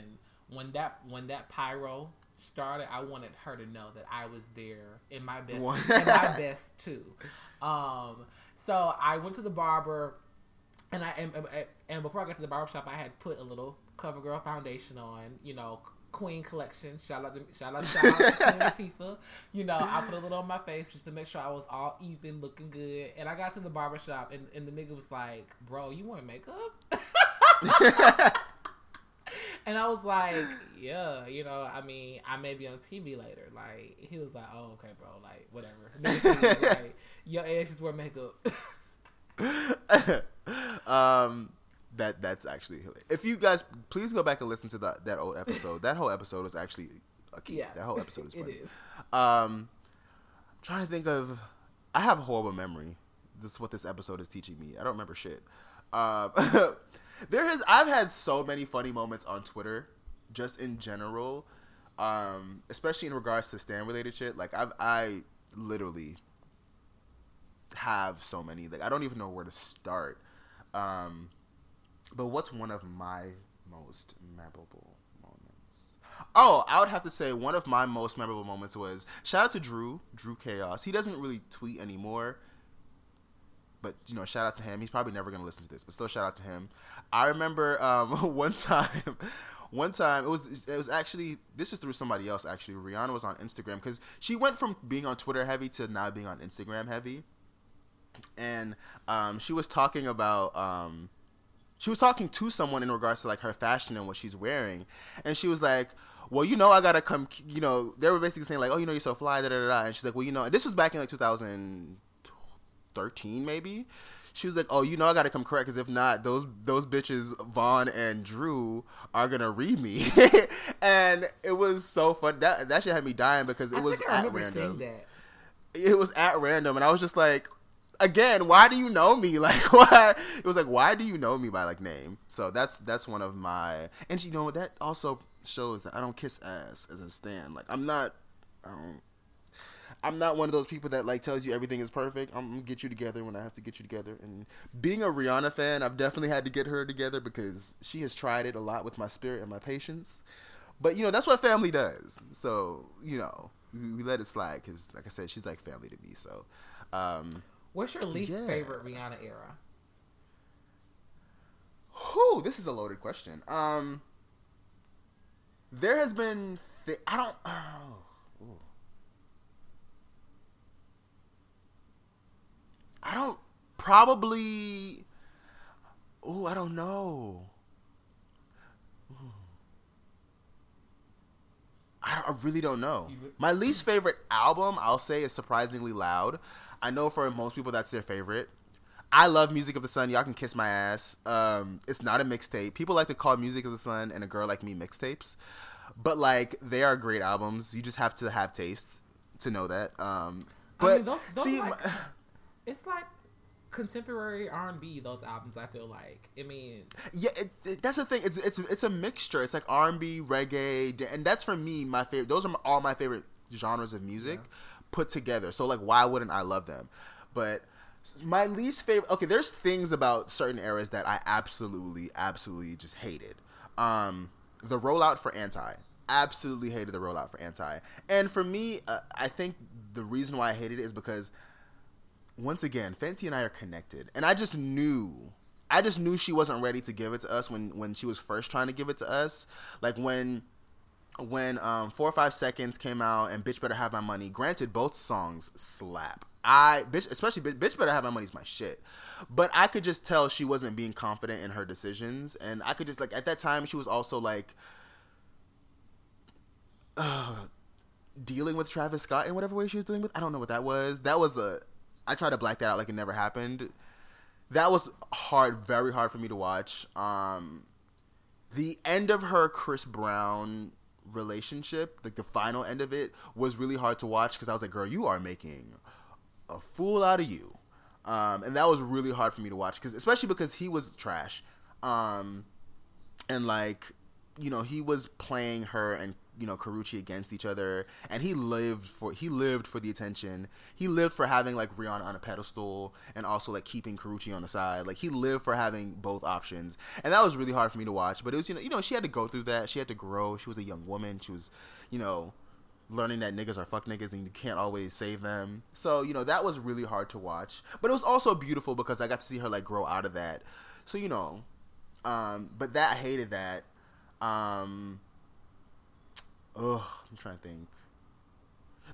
when that when that pyro started, I wanted her to know that I was there in my best, in my best too. Um, so I went to the barber, and I and, and before I got to the barbershop, I had put a little CoverGirl foundation on, you know, Queen collection. Shout out to shout out shout out to Queen Latifah. You know, I put a little on my face just to make sure I was all even, looking good. And I got to the barbershop, and, and the nigga was like, "Bro, you want makeup?" And I was like, "Yeah, you know, I mean, I may be on T V later." Like, he was like, "Oh, okay, bro. Like, whatever. Like, your ass just wear makeup." um. That that's actually hilarious. If you guys please go back and listen to that that old episode. That whole episode was actually a key. Yeah. That whole episode is funny. It is. Um, I'm trying to think of. I have a horrible memory. This is what this episode is teaching me. I don't remember shit. Um, there is. I've had so many funny moments on Twitter, just in general, um, especially in regards to stan related shit. Like I've I literally have so many. Like, I don't even know where to start. Um, but what's one of my most memorable moments? Oh, I would have to say one of my most memorable moments was, shout out to Drew, Drew Chaos. He doesn't really tweet anymore. But, you know, shout out to him. He's probably never going to listen to this, but still shout out to him. I remember um, one time, one time, it was it was actually, this is through somebody else, actually. Rihanna was on Instagram, because she went from being on Twitter heavy to now being on Instagram heavy. And um, she was talking about, um, she was talking to someone in regards to, like, her fashion and what she's wearing. And she was like, well, you know, I got to come, you know, they were basically saying, like, oh, you know, you're so fly, da-da-da-da. And she's like, well, you know, and this was back in, like, two thousand thirteen maybe. She was like, oh, you know, I gotta come correct, because if not, those those bitches Vaughn and Drew are gonna read me. And it was so fun. That that shit had me dying, because it I was at random that. It was at random, and I was just like, again, why do you know me? Like, why? It was like, why do you know me by, like, name? So that's that's one of my, and you know, that also shows that I don't kiss ass as a stan. Like, I'm not I don't I'm not one of those people that, like, tells you everything is perfect. I'm going to get you together when I have to get you together. And being a Rihanna fan, I've definitely had to get her together, because she has tried it a lot with my spirit and my patience. But, you know, that's what family does. So, you know, we, we let it slide, because, like I said, she's like family to me. So, um, what's your least yeah. favorite Rihanna era? Whew, this is a loaded question. Um, there has been... Th- I don't... Oh. I don't probably. Oh, I don't know. I, don't, I really don't know. My least favorite album, I'll say, is surprisingly loud. I know for most people that's their favorite. I love Music of the Sun. Y'all can kiss my ass. Um, it's not a mixtape. People like to call Music of the Sun and A Girl Like Me mixtapes, but, like, they are great albums. You just have to have taste to know that. Um, but I mean, those, those see. Like- my, It's like contemporary R and B. Those albums, I feel like. I mean, yeah, it, it, that's the thing. It's it's it's a mixture. It's like R and B, reggae, and that's for me my favorite. Those are my, all my favorite genres of music yeah. put together. So, like, why wouldn't I love them? But my least favorite. Okay, there's things about certain eras that I absolutely, absolutely just hated. Um, the rollout for Anti. Absolutely hated the rollout for Anti. And for me, uh, I think the reason why I hated it is because, once again, Fenty and I are connected. And I just knew. I just knew she wasn't ready to give it to us when, when she was first trying to give it to us. Like, when when um, Four or Five Seconds came out and Bitch Better Have My Money. Granted, both songs slap. I bitch, especially Bitch Better Have My Money's my shit. But I could just tell she wasn't being confident in her decisions. And I could just, like, at that time, she was also, like, uh, dealing with Travis Scott in whatever way she was dealing with. I don't know what that was. That was a... I tried to black that out like it never happened. That was hard, very hard for me to watch. Um, the end of her Chris Brown relationship, like the final end of it, was really hard to watch because I was like, girl, you are making a fool out of you. Um, and that was really hard for me to watch, cause, especially because he was trash. Um, and like, you know, he was playing her and, you know, Karuchi against each other, and he lived for he lived for the attention. He lived for having, like, Rihanna on a pedestal and also, like, keeping Karuchi on the side. Like, he lived for having both options, and that was really hard for me to watch. But it was, you know, you know, she had to go through that. She had to grow. She was a young woman. She was, you know, learning that niggas are fuck niggas and you can't always save them. So, you know, that was really hard to watch. But it was also beautiful because I got to see her, like, grow out of that. So, you know, um, but that I hated that. Um... Ugh, I'm trying to think.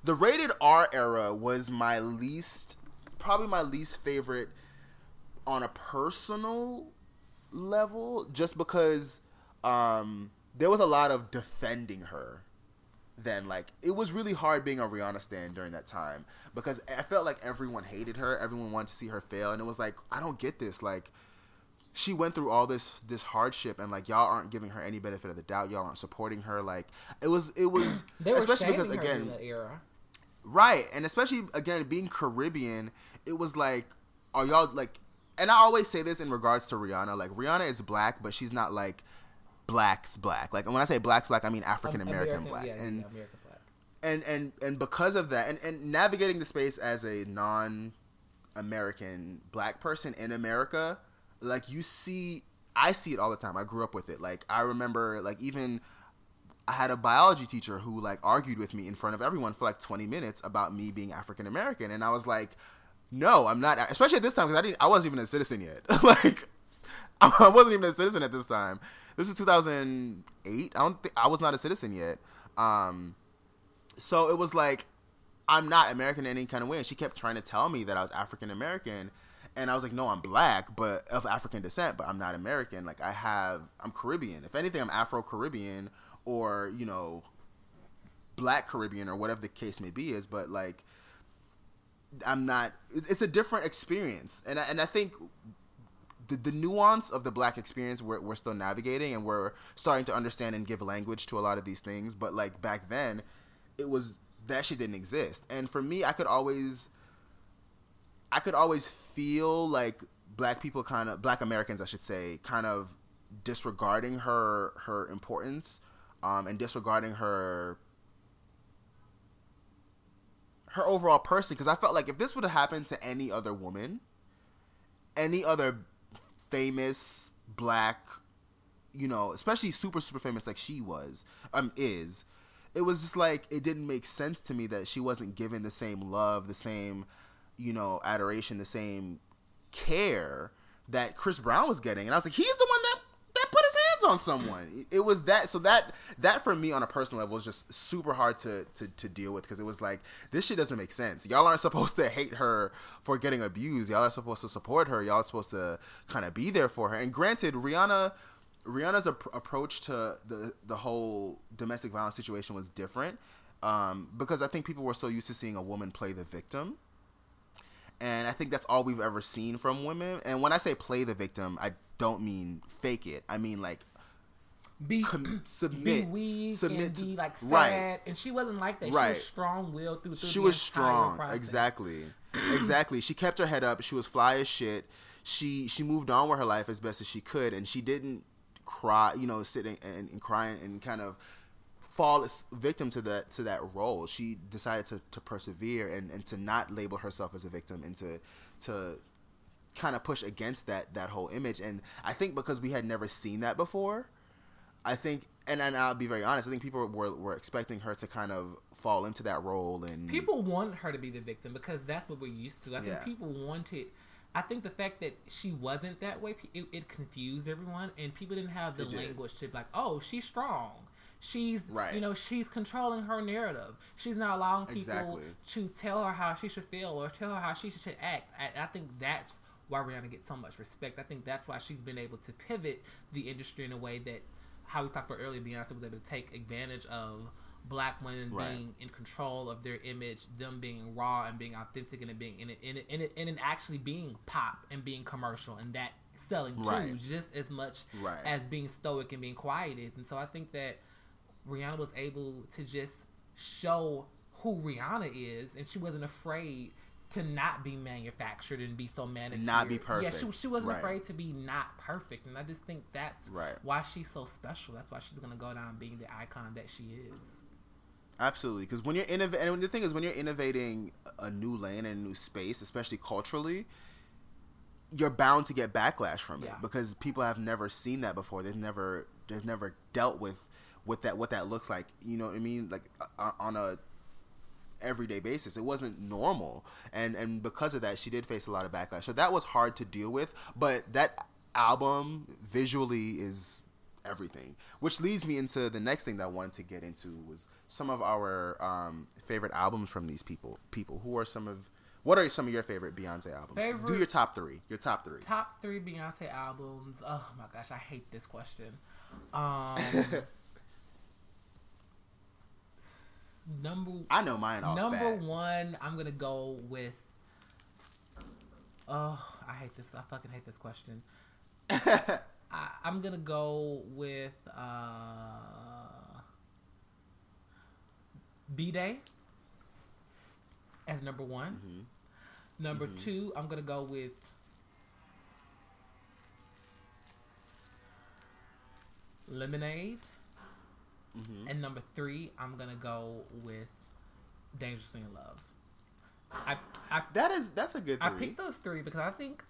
The rated R era was my least, probably my least favorite on a personal level, just because um, there was a lot of defending her. Then, like, it was really hard being a Rihanna stan during that time because I felt like everyone hated her. Everyone wanted to see her fail. And it was like, I don't get this. Like, she went through all this this hardship, and, like, y'all aren't giving her any benefit of the doubt. Y'all aren't supporting her. Like, it was, it was, they were especially because, again, in that era. Right. And especially, again, being Caribbean, it was like, are y'all, like, and I always say this in regards to Rihanna, like, Rihanna is black, but she's not, like, black's black. Like, and when I say black's black, I mean African American black. Yeah, and, yeah, American black. and and and because of that, and, and navigating the space as a non-American black person in America, like you see, I see it all the time. I grew up with it. Like I remember, like even I had a biology teacher who like argued with me in front of everyone for like twenty minutes about me being African American, and I was like, no, I'm not. Especially at this time because I didn't, I wasn't even a citizen yet. Like I wasn't even a citizen at this time. This is two thousand eight. I don't think I was not a citizen yet. Um, so it was like, I'm not American in any kind of way. And she kept trying to tell me that I was African American. And I was like, no, I'm black, but of African descent, but I'm not American. Like I have, I'm Caribbean. If anything, I'm Afro-Caribbean or, you know, black Caribbean or whatever the case may be is, but like, I'm not, it's a different experience. And I, and I think the, the nuance of the black experience we're, we're still navigating, and we're starting to understand and give language to a lot of these things. But like back then it was, that shit didn't exist. And for me, I could always, I could always feel like black people kind of, black Americans, I should say, kind of disregarding her, her importance, um, and disregarding her, her overall person. Cause I felt like if this would have happened to any other woman, any other famous black, you know, especially super, super famous, like she was, um, is, it was just like, it didn't make sense to me that she wasn't given the same love, the same, you know, adoration, the same care that Chris Brown was getting. And I was like, he's the one that, that put his hands on someone. It was that. So that, that for me on a personal level was just super hard to, to, to deal with. Cause it was like, this shit doesn't make sense. Y'all aren't supposed to hate her for getting abused. Y'all are supposed to support her. Y'all are supposed to kind of be there for her. And granted, Rihanna, Rihanna's ap- approach to the, the whole domestic violence situation was different. Um, because I think people were so used to seeing a woman play the victim. And I think that's all we've ever seen from women. And when I say play the victim, I don't mean fake it. I mean like be com- submit, be weak, submit and to, be like sad. Right. And she wasn't like that. Right. She was strong-willed through, through she the was strong. Process. Exactly, exactly. She kept her head up. She was fly as shit. She she moved on with her life as best as she could, and she didn't cry. You know, sitting and, and crying and kind of fall victim to that to that role. She decided to, to persevere and, and to not label herself as a victim and to to kind of push against that that whole image. And I think because we had never seen that before, I think, and, and I'll be very honest, I think people were, were expecting her to kind of fall into that role. And people want her to be the victim because that's what we're used to. I think yeah. people wanted... I think the fact that she wasn't that way, it, it confused everyone, and people didn't have the it language did. to be like, oh, she's strong. She's, right. you know, she's controlling her narrative. She's not allowing people exactly. to tell her how she should feel or tell her how she should act. I, I think that's why Rihanna gets so much respect. I think that's why she's been able to pivot the industry in a way that, how we talked about earlier, Beyonce was able to take advantage of black women right. being in control of their image, them being raw and being authentic, and it being in it, in it, in it, and it actually being pop and being commercial, and that selling right. too, just as much right. as being stoic and being quiet is. And so I think that Rihanna was able to just show who Rihanna is, and she wasn't afraid to not be manufactured and be so manicured. And not be perfect. Yeah, she, she wasn't right. afraid to be not perfect, and I just think that's right. why she's so special. That's why she's going to go down being the icon that she is. Absolutely, because when you're innovating, and the thing is, when you're innovating a new lane and a new space, especially culturally, you're bound to get backlash from it yeah. because people have never seen that before. They've never, they've never dealt with With that, what that looks like, you know what I mean? Like uh, on a everyday basis, it wasn't normal, and and because of that, she did face a lot of backlash. So that was hard to deal with. But that album visually is everything, which leads me into the next thing that I wanted to get into was some of our um, favorite albums from these people. People who are some of what are some of your favorite Beyonce albums? Favorite, Do your top three. Your top three. Top three Beyonce albums. Oh my gosh, I hate this question. Um... Number I know mine off Number bad. one, I'm gonna go with. Oh, I hate this. I fucking hate this question. I, I'm gonna go with uh, B-Day as number one. Mm-hmm. Number mm-hmm. two, I'm gonna go with Lemonade. Mm-hmm. And number three, I'm going to go with Dangerously in Love. I, I that is that's a good three. I picked those three because I think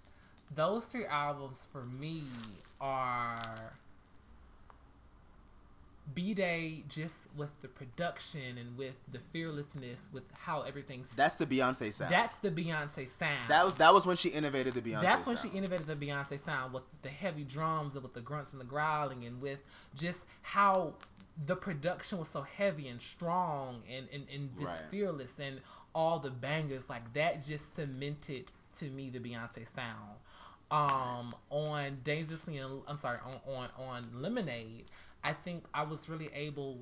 those three albums for me are B-Day, just with the production and with the fearlessness, with how everything's... That's the Beyonce sound. That's the Beyonce sound. That was, that was when she innovated the Beyonce That's sound. When she innovated the Beyonce sound, with the heavy drums and with the grunts and the growling and with just how the production was so heavy and strong and, and, and this right. fearless and all the bangers. Like, that just cemented, to me, the Beyonce sound. Um, on Dangerously... In, I'm sorry, on, on, on Lemonade... I think I was really able,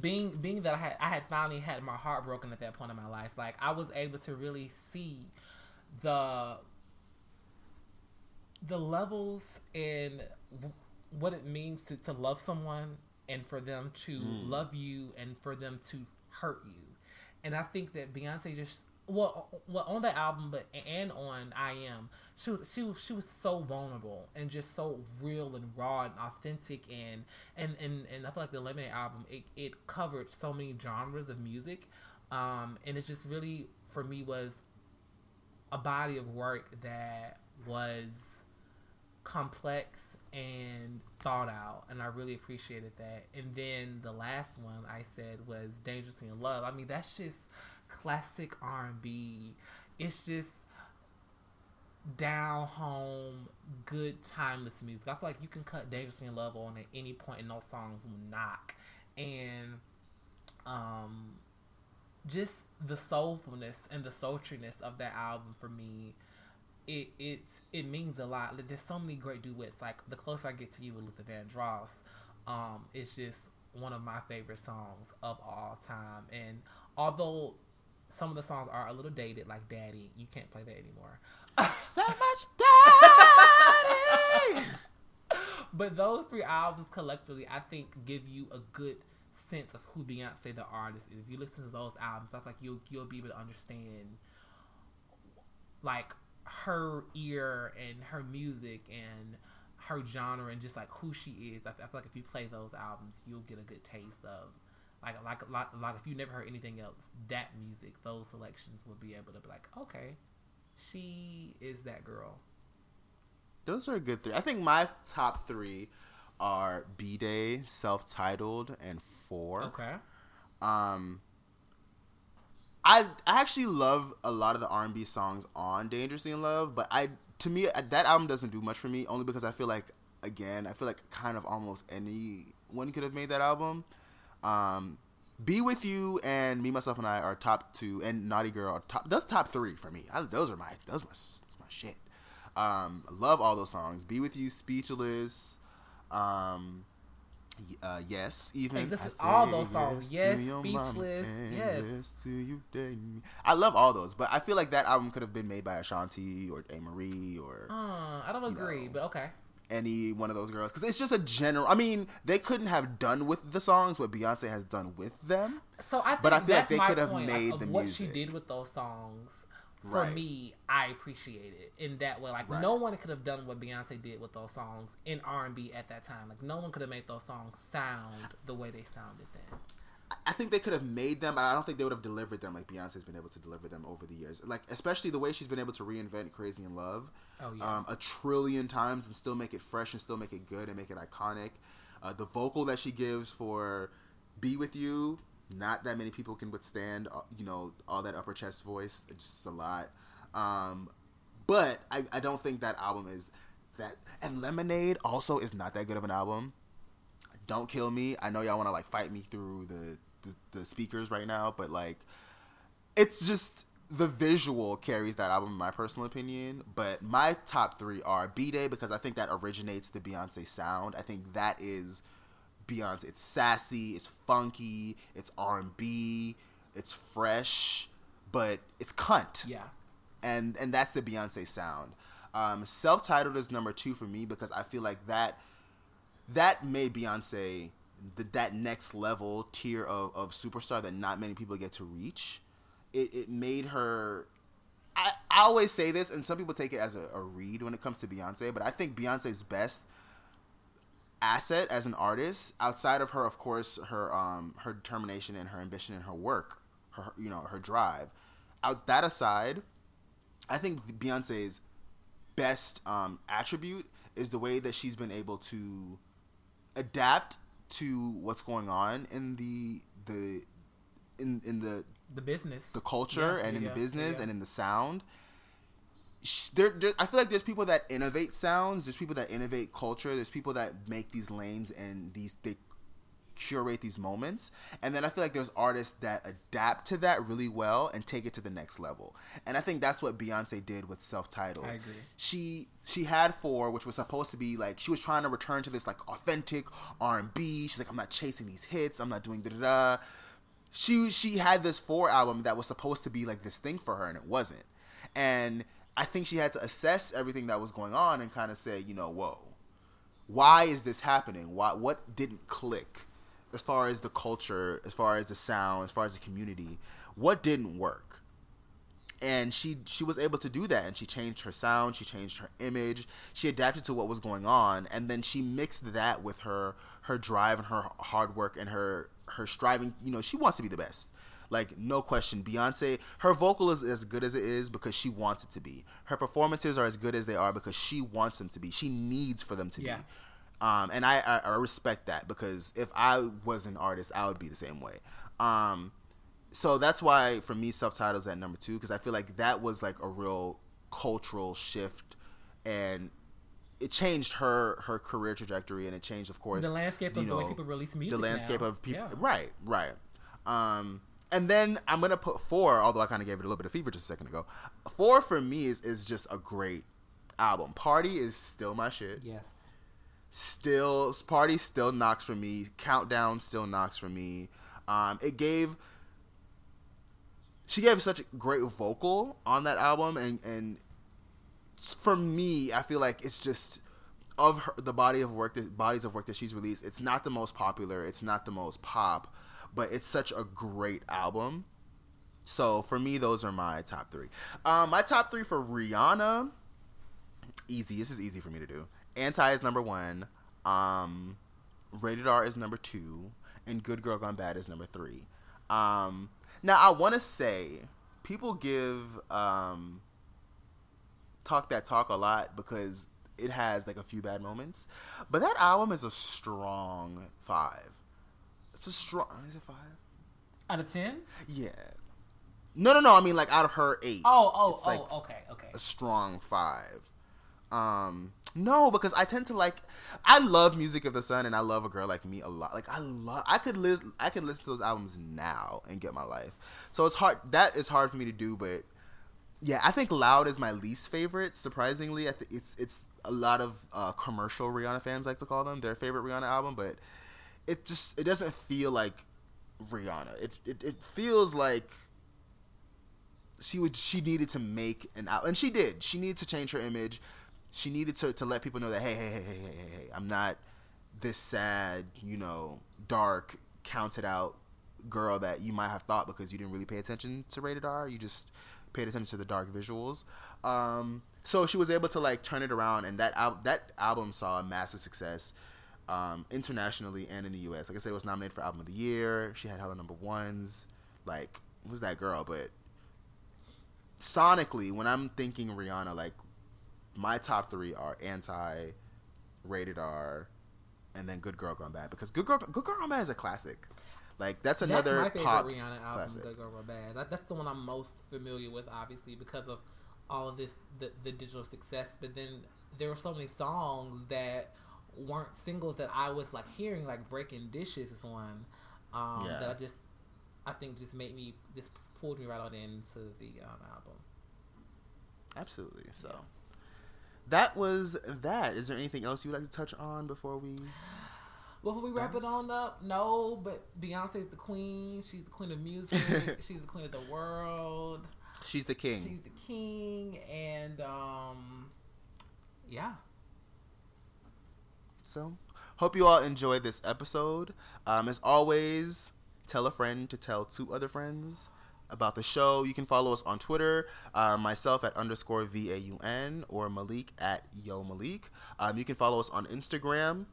being being that I had I had finally had my heart broken at that point in my life. Like, I was able to really see the the levels and what it means to, to love someone and for them to mm. love you and for them to hurt you. And I think that Beyonce just well well on that album, but and on I Am, she was she was she was so vulnerable and just so real and raw and authentic, and and and, and I feel like the Lemonade album, it, it covered so many genres of music, um and it just really for me was a body of work that was complex and thought out, and I really appreciated that. And then the last one I said was Dangerously in Love. I mean, that's just classic R and B. It's just down home, good, timeless music. I feel like you can cut Dangerously in Love on at any point and those songs will knock. And um, just the soulfulness and the sultriness of that album for me, it it, it means a lot. There's so many great duets. Like, The Closer I Get to You with Luther Vandross, um, it's just one of my favorite songs of all time. And although some of the songs are a little dated, like Daddy. You can't play that anymore. So much Daddy! But those three albums collectively, I think, give you a good sense of who Beyonce the artist is. If you listen to those albums, that's like you'll, you'll be able to understand, like, her ear and her music and her genre and just, like, who she is. I, I feel like if you play those albums, you'll get a good taste of, Like, like, like, like, if you never heard anything else, that music, those selections will be able to be like, okay, she is that girl. Those are a good three. I think my top three are B-Day, Self-Titled, and Four. Okay. Um, I I actually love a lot of the R and B songs on Dangerously in Love, but I to me, that album doesn't do much for me, only because I feel like, again, I feel like kind of almost anyone could have made that album. Um, Be With You and Me, Myself, and I are top two, and Naughty Girl are top. That's top three for me. I, those are my, those are my, that's my shit. Um, I love all those songs. Be With You, Speechless, um, uh, Yes, even. This is all those yes songs. Yes, Speechless, yes. yes to you, I love all those, but I feel like that album could have been made by Ashanti or Amerie or. Uh, I don't agree, know. But okay. Any one of those girls, because it's just a general. I mean, they couldn't have done with the songs what Beyonce has done with them. So I, think but I feel that's like they could have point, made like, the what music. What she did with those songs, for right. me, I appreciate it in that way. Like right. no one could have done what Beyonce did with those songs in R and B at that time. Like no one could have made those songs sound the way they sounded then. I think they could have made them, but I don't think they would have delivered them like Beyonce's been able to deliver them over the years. Like, especially the way she's been able to reinvent Crazy in Love oh, yeah. um, a trillion times and still make it fresh and still make it good and make it iconic. Uh, the vocal that she gives for Be With You, not that many people can withstand, you know, all that upper chest voice. It's just a lot. Um, but I, I don't think that album is that. And Lemonade also is not that good of an album. Don't kill me. I know y'all want to like fight me through the, the the speakers right now, but like, it's just the visual carries that album in my personal opinion. But my top three are B-Day because I think that originates the Beyonce sound. I think that is Beyonce. It's sassy, it's funky, it's R and B, it's fresh, but it's cunt. Yeah, and and that's the Beyonce sound. Um, Self-Titled is number two for me because I feel like that. That made Beyonce the, that next level tier of, of superstar that not many people get to reach. It it made her... I, I always say this, and some people take it as a, a read when it comes to Beyonce, but I think Beyonce's best asset as an artist, outside of her, of course, her um her determination and her ambition and her work, her, you know, her drive. Out that aside, I think Beyonce's best um, attribute is the way that she's been able to adapt to what's going on in the the in in the the business, the culture, yeah, and in go. the business and in the sound. There, there, I feel like there's people that innovate sounds. There's people that innovate culture. There's people that make these lanes and these they curate these moments. And then I feel like there's artists that adapt to that really well and take it to the next level. And I think that's what Beyonce did with self-titled. I agree. She she had four, which was supposed to be like she was trying to return to this like authentic R and B. She's like, I'm not chasing these hits. I'm not doing da da da. She she had this four album that was supposed to be like this thing for her, and it wasn't. And I think she had to assess everything that was going on and kind of say, you know, whoa, why is this happening? Why, what didn't click as far as the culture, as far as the sound, as far as the community? What didn't work? And she she was able to do that, and she changed her sound, she changed her image, she adapted to what was going on, and then she mixed that with her her drive and her hard work and her, her striving. You know, she wants to be the best. Like, no question, Beyonce, her vocal is as good as it is because she wants it to be. Her performances are as good as they are because she wants them to be. She needs for them to yeah. be. Um, and I, I, I respect that, because if I was an artist, I would be the same way. Um, so that's why, for me, self-title's at number two, because I feel like that was like a real cultural shift, and it changed her, her career trajectory, and it changed, of course, the landscape of know, the way people release music. The landscape now. of people. Yeah. Right, right. Um, And then I'm going to put four, although I kind of gave it a little bit of fever just a second ago. Four for me is, is just a great album. Party is still my shit. Yes. Still, Party still knocks for me. Countdown still knocks for me. Um, it gave, she gave such a great vocal on that album. And, and for me, I feel like it's just, of her, the body of work, the bodies of work that she's released, it's not the most popular. It's not the most pop. But it's such a great album. So, for me, those are my top three. Um, my top three for Rihanna. Easy. This is easy for me to do. Anti is number one. Um, Rated R is number two. And Good Girl Gone Bad is number three. Um, now, I want to say, people give um, Talk That Talk a lot because it has, like, a few bad moments. But that album is a strong five. It's a strong... Is it five? Out of ten? Yeah. No, no, no. I mean, like, out of her eight. Oh, oh, oh, like okay, okay. A strong five. Um, no, because I tend to, like... I love Music of the Sun, and I love A Girl Like Me a lot. Like, I love... I could, li- I could listen to those albums now and get my life. So it's hard... That is hard for me to do, but... Yeah, I think Loud is my least favorite, surprisingly. I th- it's, it's a lot of uh, commercial Rihanna fans like to call them their favorite Rihanna album, but... It just, it doesn't feel like Rihanna. It, it it feels like she would, she needed to make an album. And she did. She needed to change her image. She needed to, to let people know that, hey, hey, hey, hey, hey, hey, I'm not this sad, you know, dark, counted out girl that you might have thought because you didn't really pay attention to Rated R. You just paid attention to the dark visuals. Um, so she was able to, like, turn it around. And that al- that album saw a massive success. Um, internationally and in the U S. Like I said, it was nominated for Album of the Year. She had hella number ones. Like, who's that girl? But sonically, when I'm thinking Rihanna, like, my top three are Anti, Rated R, and then Good Girl Gone Bad. Because Good Girl Good Girl Gone Bad is a classic. Like, that's another that's my pop Rihanna album, classic. Good Girl Gone Bad. That, that's the one I'm most familiar with, obviously, because of all of this, the, the digital success. But then there were so many songs that weren't singles that I was like hearing, like Breaking Dishes is one um, yeah. that I just I think just made me just pulled me right on into the um, album. Absolutely. So yeah. that was that. Is there anything else you would like to touch on before we before we wrap dance? it on up? No, but Beyonce's the queen. She's the queen of music. She's the queen of the world. She's the king. She's the king, and um, yeah. So, hope you all enjoyed this episode. Um, as always, tell a friend to tell two other friends about the show. You can follow us on Twitter, uh, myself at underscore V A U N or Malik at Yo Malik. Um, you can follow us on Instagram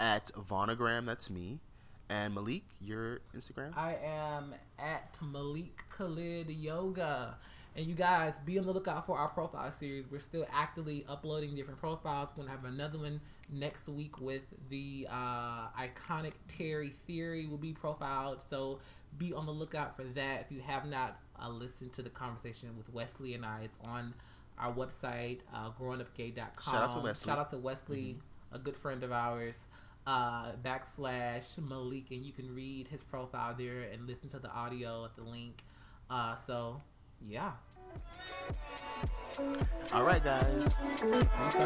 at Vaughnagram, that's me, And Malik, your Instagram? I am at Malik Khalid Yoga. And you guys, be on the lookout for our profile series. We're still actively uploading different profiles. We're going to have another one next week with the uh, iconic Terry Theory will be profiled. So be on the lookout for that. If you have not uh, listened to the conversation with Wesley and I, it's on our website, uh, grown up gay dot com. Shout out to Wesley. Shout out to Wesley, mm-hmm. a good friend of ours. Uh, backslash Malik, and you can read his profile there and listen to the audio at the link. Uh, so, yeah. All right, guys. Peace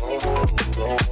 out. Bye.